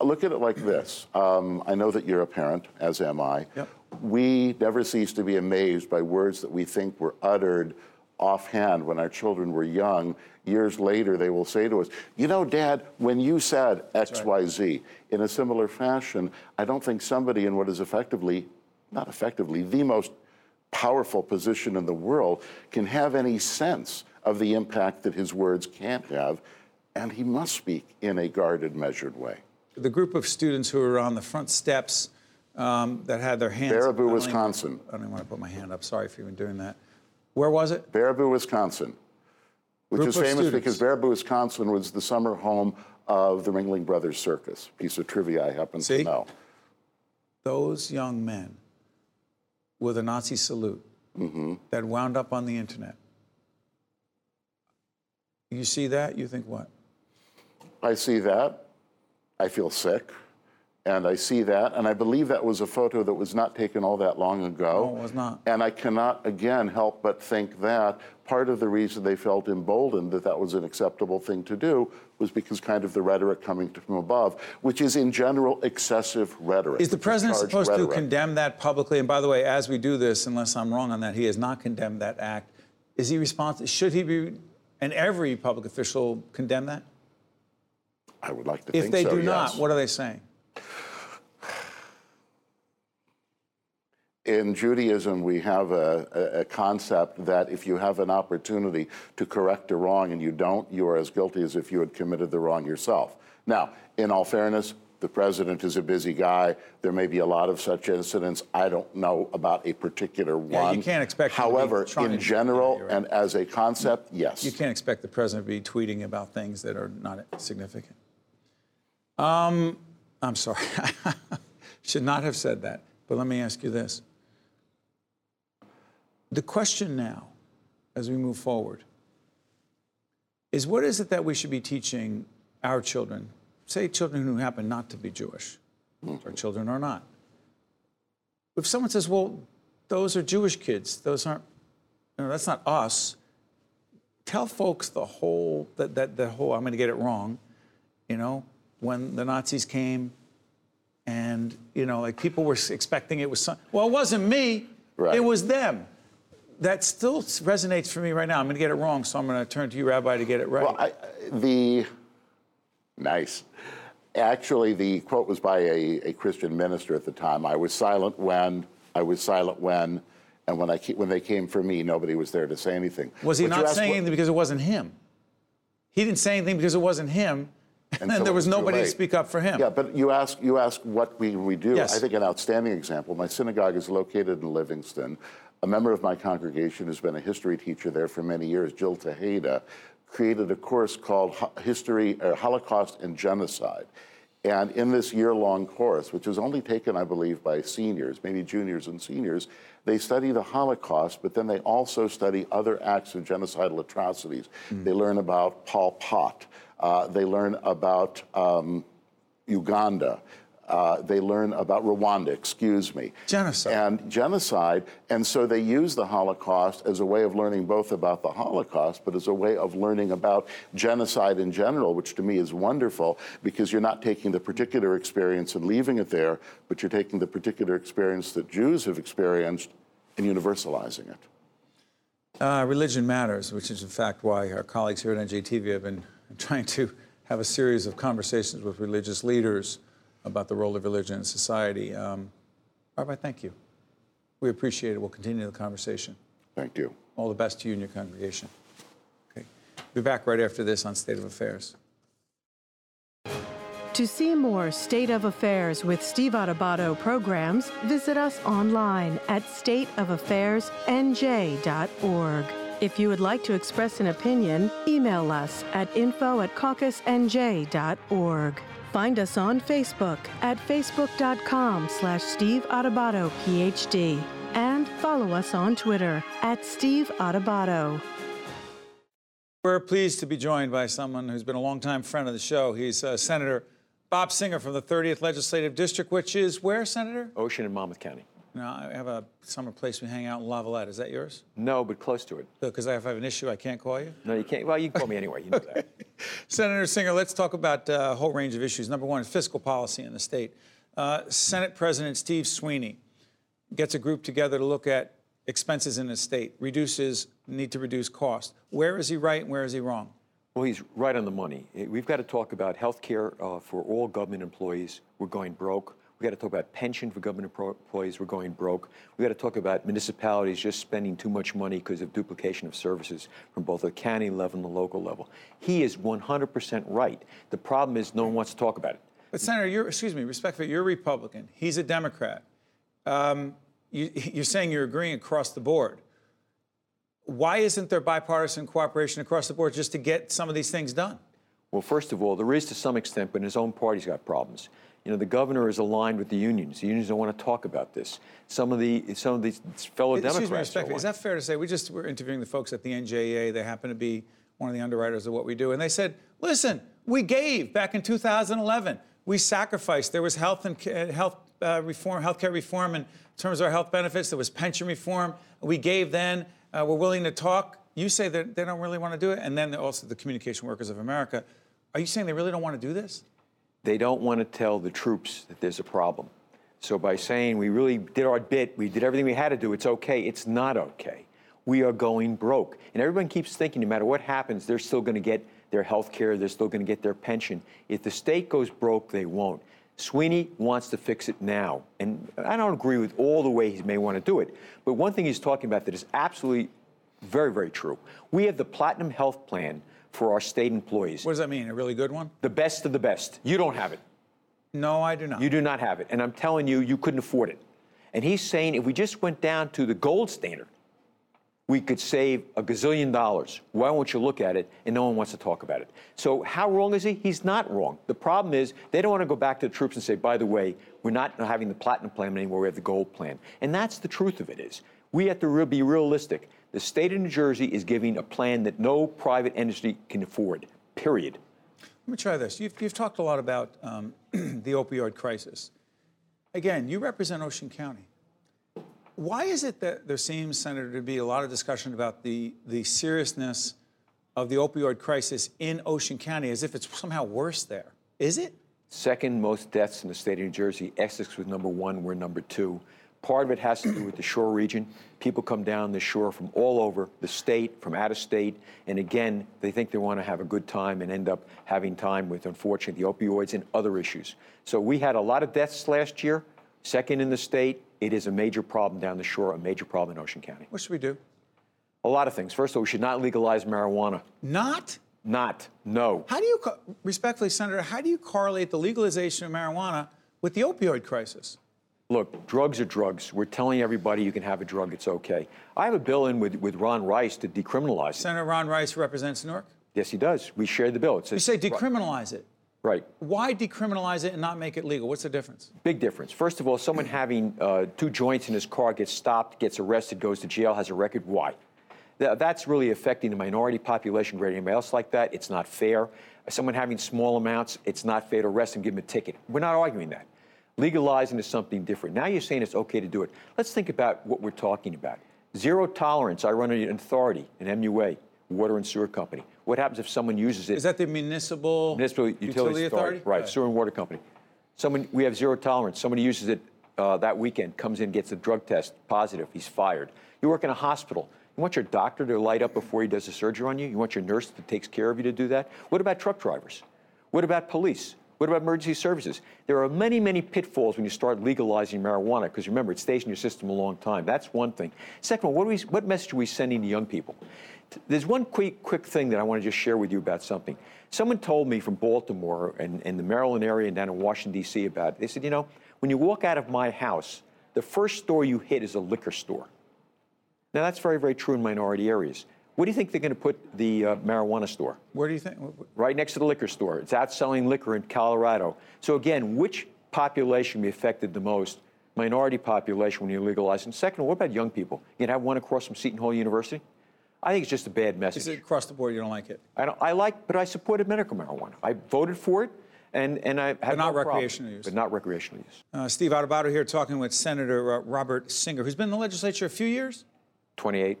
Look at it like this. I know that you're a parent, as am I. Yep. We never cease to be amazed by words that we think were uttered offhand when our children were young. Years later, they will say to us, you know, Dad, when you said X, Y, Z, in a similar fashion, I don't think somebody in what is not effectively, the most powerful position in the world can have any sense of the impact that his words can't have, and he must speak in a guarded, measured way. The group of students who were on the front steps that had their hands... Baraboo, Wisconsin. I don't even want to put my hand up. Sorry for even doing that. Where was it? Baraboo, Wisconsin, which is famous because Baraboo, Wisconsin was the summer home of the Ringling Brothers Circus. Piece of trivia I happen to know. Those young men with a Nazi salute that wound up on the internet. You see that, you think what? I see that, I feel sick, and I see that, and I believe that was a photo that was not taken all that long ago. No, it was not. And I cannot, again, help but think that part of the reason they felt emboldened that that was an acceptable thing to do was because kind of the rhetoric coming from above, which is in general excessive rhetoric. Is the president supposed to condemn that publicly? And by the way, as we do this, unless I'm wrong on that, he has not condemned that act. Is he responsible? Should he be, and every public official condemn that? I would like to think so, yes. If they do not, what are they saying? In Judaism, we have a concept that if you have an opportunity to correct a wrong and you don't, you are as guilty as if you had committed the wrong yourself. Now, in all fairness, the president is a busy guy. There may be a lot of such incidents. I don't know about a particular one. Yeah, you can't expect. However, in general and as a concept, yes. You can't expect the president to be tweeting about things that are not significant. I'm sorry. Should not have said that. But let me ask you this. The question now, as we move forward, is what is it that we should be teaching our children, say children who happen not to be Jewish, or children are not. If someone says, well, those are Jewish kids, those aren't, that's not us, tell folks the whole, that I'm going to get it wrong, you know, when the Nazis came and, you know, like people were expecting it was, well, it wasn't me, right. It was them. That still resonates for me right now. I'm going to get it wrong, so I'm going to turn to you, Rabbi, to get it right. Well, nice. Actually, the quote was by a Christian minister at the time. I was silent when, and when they came for me, nobody was there to say anything. Was he not saying anything because it wasn't him? He didn't say anything because it wasn't him, and then there was nobody to speak up for him. Yeah, but you ask what we do. Yes. I think an outstanding example, my synagogue is located in Livingston. A member of my congregation who's been a history teacher there for many years, Jill Tejeda, created a course called Holocaust and Genocide. And in this year-long course, which is only taken, I believe, by seniors, maybe juniors and seniors, they study the Holocaust, but then they also study other acts of genocidal atrocities. Mm. They learn about Pol Pot. They learn about Uganda. They learn about Rwanda, Genocide. And so they use the Holocaust as a way of learning both about the Holocaust, but as a way of learning about genocide in general, which to me is wonderful because you're not taking the particular experience and leaving it there, but you're taking the particular experience that Jews have experienced and universalizing it. Religion matters, which is in fact why our colleagues here at NJTV have been trying to have a series of conversations with religious leaders about the role of religion in society. Rabbi, thank you. We appreciate it. We'll continue the conversation. Thank you. All the best to you and your congregation. Okay. We'll be back right after this on State of Affairs. To see more State of Affairs with Steve Adubato programs, visit us online at stateofaffairsnj.org. If you would like to express an opinion, email us at info@caucusnj.org. Find us on Facebook at facebook.com/Steve Adubato, PhD, and follow us on Twitter at Steve Adubato. We're pleased to be joined by someone who's been a longtime friend of the show. He's Senator Bob Singer from the 30th Legislative District, which is where, Senator? Ocean and Monmouth County. Now, I have a summer place we hang out in Lavalette. Is that yours? No, but close to it. Because if I have an issue, I can't call you? No, you can't. Well, you can call me anyway. You know that. Senator Singer, let's talk about a whole range of issues. Number one, fiscal policy in the state. Senate President Steve Sweeney gets a group together to look at expenses in the state, need to reduce costs. Where is he right and where is he wrong? Well, he's right on the money. We've got to talk about health care for all government employees. We're going broke. We've got to talk about pension for government employees. We're going broke. We've got to talk about municipalities just spending too much money because of duplication of services from both the county level and the local level. He is 100% right. The problem is no one wants to talk about it. But, Senator, respectfully, you're a Republican. He's a Democrat. You're saying you're agreeing across the board. Why isn't there bipartisan cooperation across the board just to get some of these things done? Well, first of all, there is to some extent, but his own party's got problems. You know, the governor is aligned with the unions. The unions don't want to talk about this. Some of these fellow Democrats. Excuse me, is that fair to say? We're interviewing the folks at the NJA. They happen to be one of the underwriters of what we do, and they said, "Listen, we gave back in 2011. We sacrificed. There was healthcare reform in terms of our health benefits. There was pension reform. We gave then. We're willing to talk." You say that they don't really want to do it, and then also the Communication Workers of America. Are you saying they really don't want to do this? They don't want to tell the troops that there's a problem. So by saying we really did our bit, we did everything we had to do, it's okay. It's not okay. We are going broke. And everyone keeps thinking no matter what happens, they're still going to get their health care, they're still going to get their pension. If the state goes broke, they won't. Sweeney wants to fix it now. And I don't agree with all the way he may want to do it. But one thing he's talking about that is absolutely very, very true. We have the Platinum Health Plan for our state employees. What does that mean? A really good one? The best of the best. You don't have it. No, I do not. You do not have it. And I'm telling you, you couldn't afford it. And he's saying if we just went down to the gold standard, we could save a gazillion dollars. Why won't you look at it? And no one wants to talk about it. So how wrong is he? He's not wrong. The problem is they don't want to go back to the troops and say, by the way, we're not having the platinum plan anymore, we have the gold plan. And that's the truth of it is. We have to be realistic. The state of New Jersey is giving a plan that no private entity can afford, period. Let me try this. You've talked a lot about the opioid crisis. Again, you represent Ocean County. Why is it that there seems, Senator, to be a lot of discussion about the seriousness of the opioid crisis in Ocean County, as if it's somehow worse there. Is it? Second most deaths in the state of New Jersey. Essex was number one. We're number two. Part of it has to do with the shore region. People come down the shore from all over the state, from out of state, and again, they think they want to have a good time and end up having time with, unfortunately, the opioids and other issues. So we had a lot of deaths last year, second in the state. It is a major problem down the shore, a major problem in Ocean County. What should we do? A lot of things. First of all, we should not legalize marijuana. Not? Not. No. How do you, respectfully, Senator, how do you correlate the legalization of marijuana with the opioid crisis? Look, drugs are drugs. We're telling everybody you can have a drug, it's okay. I have a bill in with Ron Rice to decriminalize it. Senator Ron Rice represents Newark? Yes, he does. We shared the bill. It says, you say decriminalize it. Right. Why decriminalize it and not make it legal? What's the difference? Big difference. First of all, someone having two joints in his car gets stopped, gets arrested, goes to jail, has a record. Why? That's really affecting the minority population greater than anybody else like that. It's not fair. Someone having small amounts, it's not fair to arrest and give them a ticket. We're not arguing that. Legalizing is something different. Now you're saying it's okay to do it. Let's think about what we're talking about. Zero tolerance. I run an authority, an MUA, Water and Sewer Company. What happens if someone uses it? Is that the Municipal Utility Authority? Right, Sewer and Water Company. Someone, we have zero tolerance. Somebody uses it that weekend, comes in, gets a drug test, positive, he's fired. You work in a hospital. You want your doctor to light up before he does the surgery on you? You want your nurse that takes care of you to do that? What about truck drivers? What about police? What about emergency services? There are many, many pitfalls when you start legalizing marijuana, because remember, it stays in your system a long time. That's one thing. Second, what message are we sending to young people? There's one quick thing that I want to just share with you about something. Someone told me from Baltimore and the Maryland area and down in Washington, D.C. about it. They said, you know, when you walk out of my house, the first store you hit is a liquor store. Now, that's very, very true in minority areas. Where do you think they're going to put the marijuana store? Where do you think? Right next to the liquor store. It's out selling liquor in Colorado. So again, which population will be affected the most? Minority population when you legalize. And second, what about young people? You can have one across from Seton Hall University? I think it's just a bad message. Is it across the board you don't like it? But I supported medical marijuana. I voted for it, and I had but not no recreational problem, use. But not recreational use. Steve Adubato here talking with Senator Robert Singer, who's been in the legislature a few years? 28.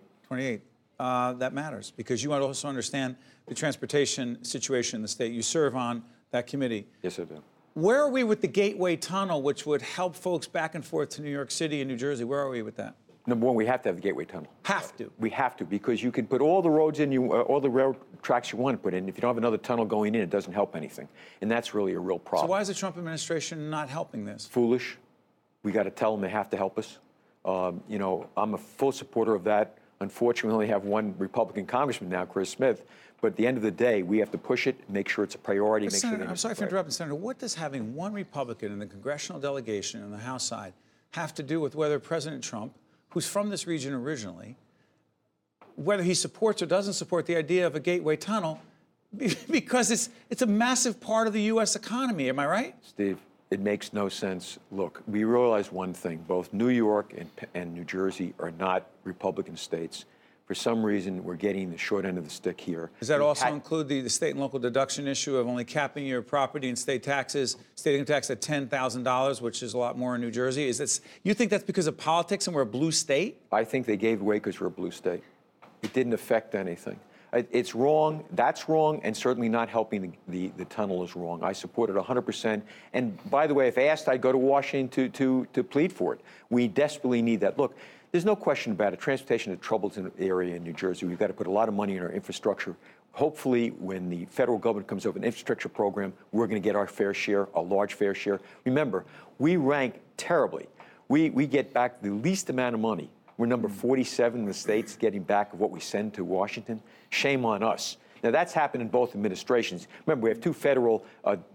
That matters, because you also understand the transportation situation in the state. You serve on that committee. Yes, I do. Where are we with the Gateway Tunnel, which would help folks back and forth to New York City and New Jersey? Where are we with that? Number one, we have to have the Gateway Tunnel. Have to. We have to, because you can put all the roads in, all the rail tracks you want to put in. If you don't have another tunnel going in, it doesn't help anything. And that's really a real problem. So why is the Trump administration not helping this? Foolish. We got to tell them they have to help us. You know, I'm a full supporter of that. Unfortunately, we only have one Republican congressman now, Chris Smith. But at the end of the day, we have to push it, make sure it's a priority. Make Senator, sure I'm sorry for interrupting, Senator. What does having one Republican in the congressional delegation on the House side have to do with whether President Trump, who's from this region originally, whether he supports or doesn't support the idea of a gateway tunnel, because it's a massive part of the U.S. economy. Am I right? Steve, it makes no sense. Look, we realize one thing. Both New York and New Jersey are not Republican states. For some reason, we're getting the short end of the stick here. Does that also include the state and local deduction issue of only capping your property and state taxes, state income tax at $10,000, which is a lot more in New Jersey? You think that's because of politics and we're a blue state? I think they gave away because we're a blue state. It didn't affect anything. It's wrong. That's wrong, and certainly not helping the tunnel is wrong. I support it 100%. And by the way, if asked, I'd go to Washington to plead for it. We desperately need that. Look, there's no question about it. Transportation is a troubled area in New Jersey. We've got to put a lot of money in our infrastructure. Hopefully, when the federal government comes over an infrastructure program, we're going to get our fair share, a large fair share. Remember, we rank terribly. We get back the least amount of money. We're number 47 in the states getting back of what we send to Washington. Shame on us. Now, that's happened in both administrations. Remember, we have two federal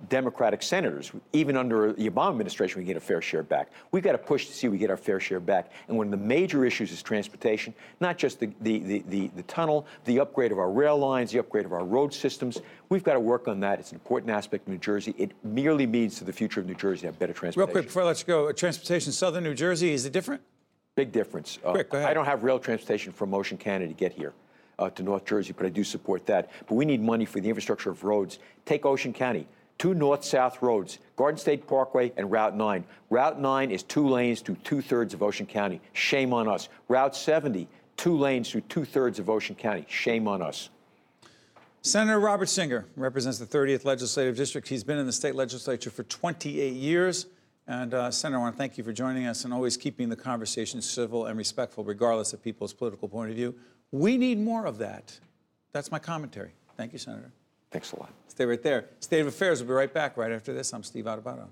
Democratic senators. Even under the Obama administration, we get a fair share back. We've got to push to see we get our fair share back. And one of the major issues is transportation, not just the tunnel, the upgrade of our rail lines, the upgrade of our road systems. We've got to work on that. It's an important aspect of New Jersey. It merely means to the future of New Jersey to have better transportation. Real quick, before I let you go, transportation southern New Jersey, is it different? Big difference. Quick, go ahead. I don't have rail transportation from Ocean County to get here to North Jersey, but I do support that. But we need money for the infrastructure of roads. Take Ocean County, two north-south roads, Garden State Parkway and Route 9. Route 9 is two lanes to two-thirds of Ocean County. Shame on us. Route 70, two lanes to two-thirds of Ocean County. Shame on us. Senator Robert Singer represents the 30th Legislative District. He's been in the state legislature for 28 years. And, Senator, I want to thank you for joining us and always keeping the conversation civil and respectful, regardless of people's political point of view. We need more of that. That's my commentary. Thank you, Senator. Thanks a lot. Stay right there. State of Affairs will be right back right after this. I'm Steve Adubato.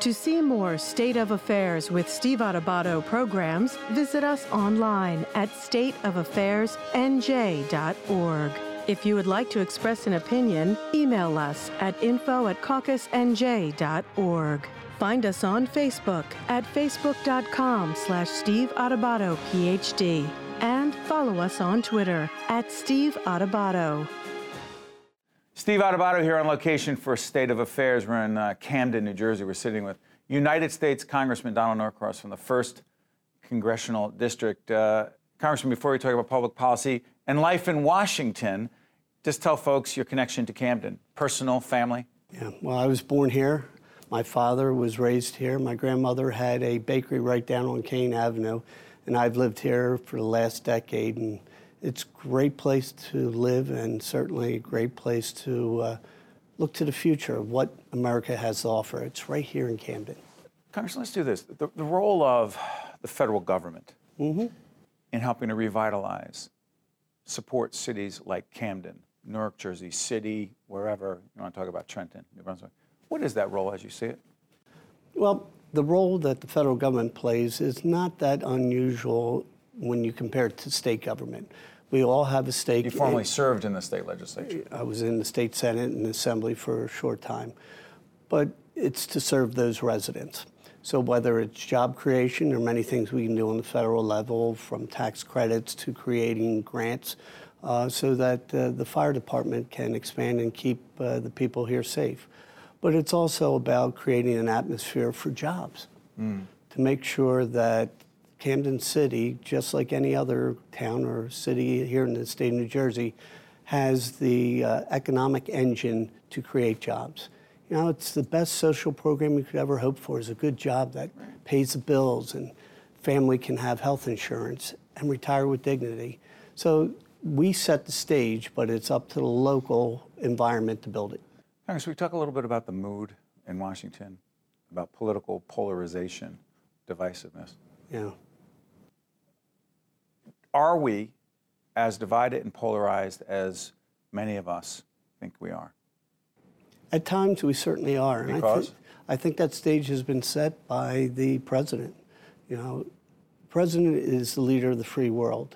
To see more State of Affairs with Steve Adubato programs, visit us online at stateofaffairsnj.org. If you would like to express an opinion, email us at info@caucusnj.org. Find us on Facebook at facebook.com/Steve Adubato, PhD. And follow us on Twitter at Steve Adubato. Steve Adubato here on location for State of Affairs. We're in Camden, New Jersey. We're sitting with United States Congressman Donald Norcross from the 1st Congressional District. Congressman, before we talk about public policy and life in Washington, just tell folks your connection to Camden, personal, family. Yeah, well, I was born here. My father was raised here. My grandmother had a bakery right down on Kane Avenue, and I've lived here for the last decade, and it's a great place to live and certainly a great place to look to the future of what America has to offer. It's right here in Camden. Congressman, let's do this. The role of the federal government in helping to revitalize, support cities like Camden, Newark, Jersey City, wherever you want to talk about, Trenton, New Brunswick. What is that role as you see it? Well, the role that the federal government plays is not that unusual when you compare it to state government. We all have a stake. You formerly served in the state legislature. I was in the state senate and assembly for a short time. But it's to serve those residents. So whether it's job creation or many things we can do on the federal level, from tax credits to creating grants, so that the fire department can expand and keep the people here safe. But it's also about creating an atmosphere for jobs, to make sure that Camden City, just like any other town or city here in the state of New Jersey, has the economic engine to create jobs. You know, it's the best social program you could ever hope for, is a good job that pays the bills and family can have health insurance and retire with dignity. So we set the stage, but it's up to the local environment to build it. Congress, we talk a little bit about the mood in Washington, about political polarization, divisiveness. Yeah. Are we as divided and polarized as many of us think we are? At times, we certainly are. Because? And I think that stage has been set by the president. You know, the president is the leader of the free world.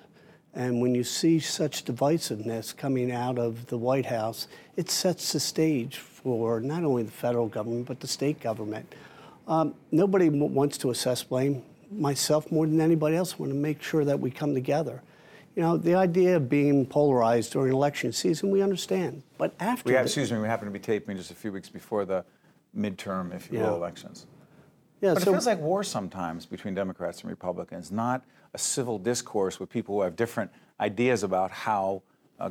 And when you see such divisiveness coming out of the White House, it sets the stage for not only the federal government, but the state government. Nobody wants to assess blame. Myself, more than anybody else, want to make sure that we come together. You know, the idea of being polarized during election season, we understand. But after... We happen to be taping just a few weeks before the midterm, if you will, elections. Yeah, but it feels like war sometimes between Democrats and Republicans, not a civil discourse with people who have different ideas about how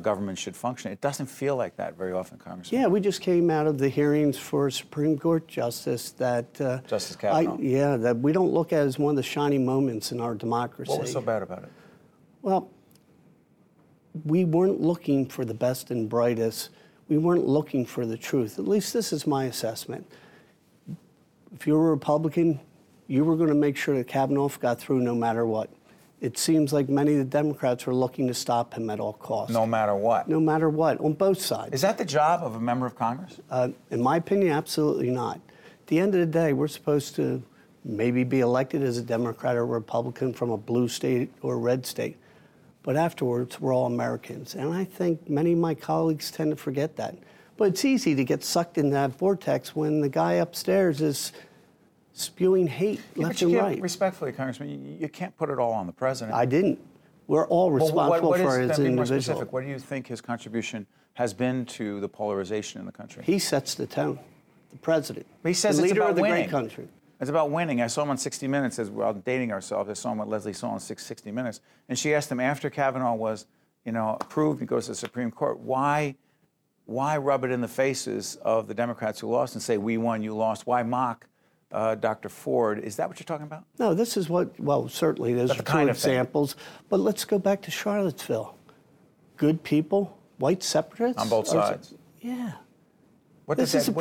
government should function. It doesn't feel like that very often, Congressman. Yeah, we just came out of the hearings for Supreme Court Justice that... Justice Kavanaugh. That we don't look at as one of the shiny moments in our democracy. What was so bad about it? Well, we weren't looking for the best and brightest. We weren't looking for the truth. At least this is my assessment. If you were a Republican, you were going to make sure that Kavanaugh got through no matter what. It seems like many of the Democrats are looking to stop him at all costs. No matter what? No matter what, on both sides. Is that the job of a member of Congress? In my opinion, absolutely not. At the end of the day, we're supposed to maybe be elected as a Democrat or Republican from a blue state or red state. But afterwards, we're all Americans. And I think many of my colleagues tend to forget that. But it's easy to get sucked in that vortex when the guy upstairs is spewing hate left and right. Respectfully, Congressman, you can't put it all on the president. I didn't. We're all responsible for his individual. More specific, what do you think his contribution has been to the polarization in the country? He sets the tone, the president. But he says it's about winning. The leader of the great country. It's about winning. I saw him on 60 Minutes as we're dating ourselves. I saw him with Leslie Saul on 60 Minutes. And she asked him after Kavanaugh was, you know, approved and goes to the Supreme Court, why rub it in the faces of the Democrats who lost and say, we won, you lost? Why mock Dr. Ford? Is that what you're talking about? No, this is certainly there's two examples. But let's go back to Charlottesville. Good people, white separatists? On both sides. Yeah. What did you think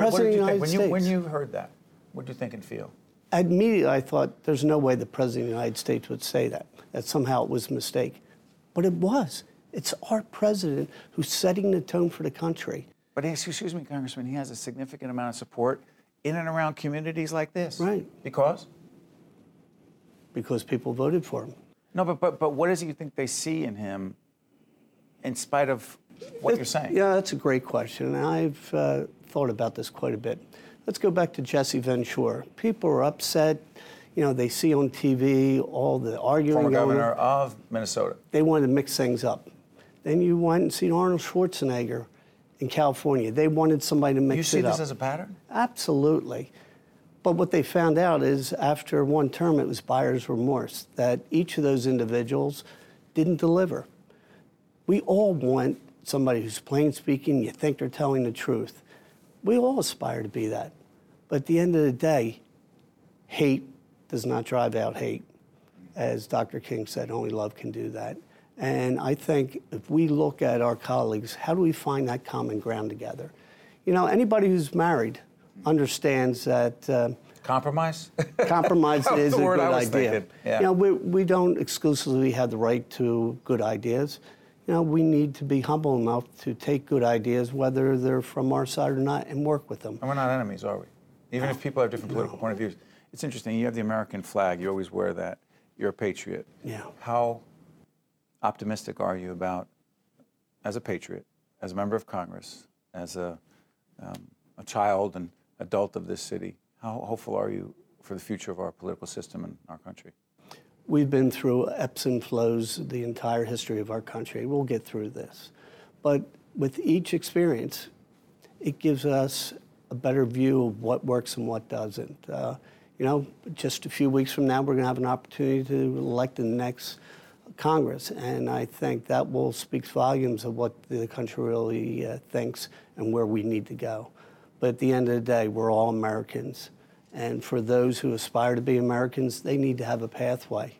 when you heard that? What did you think and feel? Immediately I thought, there's no way the President of the United States would say that, that somehow it was a mistake. But it was. It's our president who's setting the tone for the country. But excuse me, Congressman, he has a significant amount of support in and around communities like this. Right. Because? Because people voted for him. No, but what is it you think they see in him in spite of what you're saying? Yeah, that's a great question. And I've thought about this quite a bit. Let's go back to Jesse Ventura. People are upset. You know, they see on TV all the arguing. Former governor of Minnesota. They wanted to mix things up. Then you went and seen Arnold Schwarzenegger in California. They wanted somebody to mix it up. You see this as a pattern? Absolutely. But what they found out is after one term, it was buyer's remorse, that each of those individuals didn't deliver. We all want somebody who's plain speaking, you think they're telling the truth. We all aspire to be that. But at the end of the day, hate does not drive out hate. As Dr. King said, only love can do that. And I think if we look at our colleagues, how do we find that common ground together? You know, anybody who's married understands that... compromise? Compromise is a good idea. Yeah. You know, we don't exclusively have the right to good ideas. You know, we need to be humble enough to take good ideas, whether they're from our side or not, and work with them. And we're not enemies, are we? Even if people have different political point of views. It's interesting. You have the American flag. You always wear that. You're a patriot. Yeah. How optimistic are you about, as a patriot, as a member of Congress, as a child and adult of this city, how hopeful are you for the future of our political system and our country? We've been through ebbs and flows the entire history of our country. We'll get through this. But with each experience, it gives us a better view of what works and what doesn't. You know, just a few weeks from now, we're going to have an opportunity to elect the next Congress. And I think that will speak volumes of what the country really thinks and where we need to go. But at the end of the day, we're all Americans. And for those who aspire to be Americans, they need to have a pathway.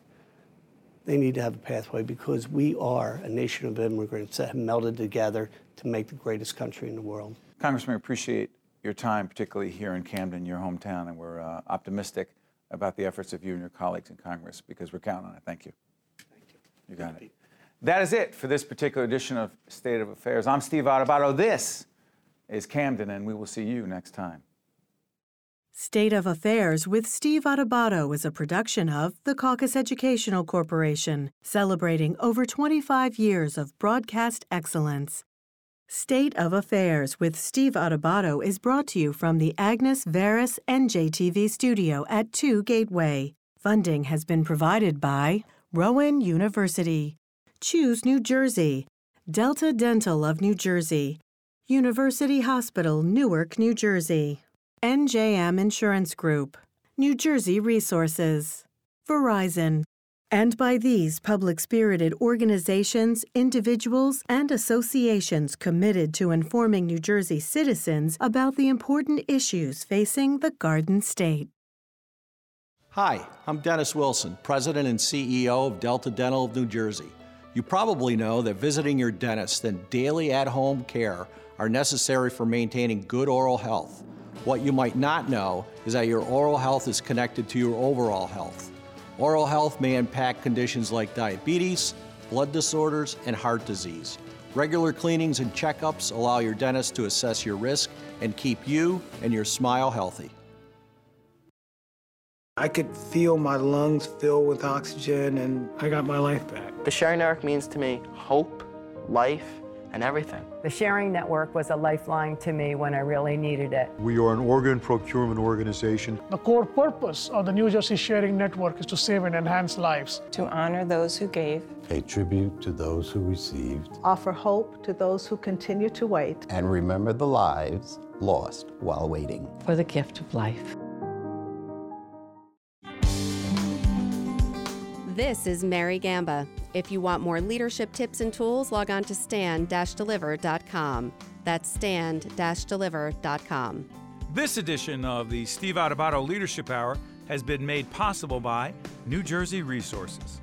They need to have a pathway because we are a nation of immigrants that have melded together to make the greatest country in the world. Congressman, I appreciate your time, particularly here in Camden, your hometown, and we're optimistic about the efforts of you and your colleagues in Congress because we're counting on it. Thank you. Thank you. You got it. That is it for this particular edition of State of Affairs. I'm Steve Adubato. This is Camden, and we will see you next time. State of Affairs with Steve Adubato is a production of the Caucus Educational Corporation, celebrating over 25 years of broadcast excellence. State of Affairs with Steve Adubato is brought to you from the Agnes Varis NJTV studio at 2 Gateway. Funding has been provided by Rowan University, Choose New Jersey, Delta Dental of New Jersey, University Hospital, Newark, New Jersey, NJM Insurance Group, New Jersey Resources, Verizon, and by these public-spirited organizations, individuals, and associations committed to informing New Jersey citizens about the important issues facing the Garden State. Hi, I'm Dennis Wilson, President and CEO of Delta Dental of New Jersey. You probably know that visiting your dentist and daily at-home care are necessary for maintaining good oral health. What you might not know is that your oral health is connected to your overall health. Oral health may impact conditions like diabetes, blood disorders, and heart disease. Regular cleanings and checkups allow your dentist to assess your risk and keep you and your smile healthy. I could feel my lungs fill with oxygen, and I got my life back. The Sharing Network means to me hope, life, and everything. The Sharing Network was a lifeline to me when I really needed it. We are an organ procurement organization. The core purpose of the New Jersey Sharing Network is to save and enhance lives. To honor those who gave. Pay tribute to those who received. Offer hope to those who continue to wait. And remember the lives lost while waiting. For the gift of life. This is Mary Gamba. If you want more leadership tips and tools, log on to Stand-Deliver.com. That's Stand-Deliver.com. This edition of the Steve Adubato Leadership Hour has been made possible by New Jersey Resources.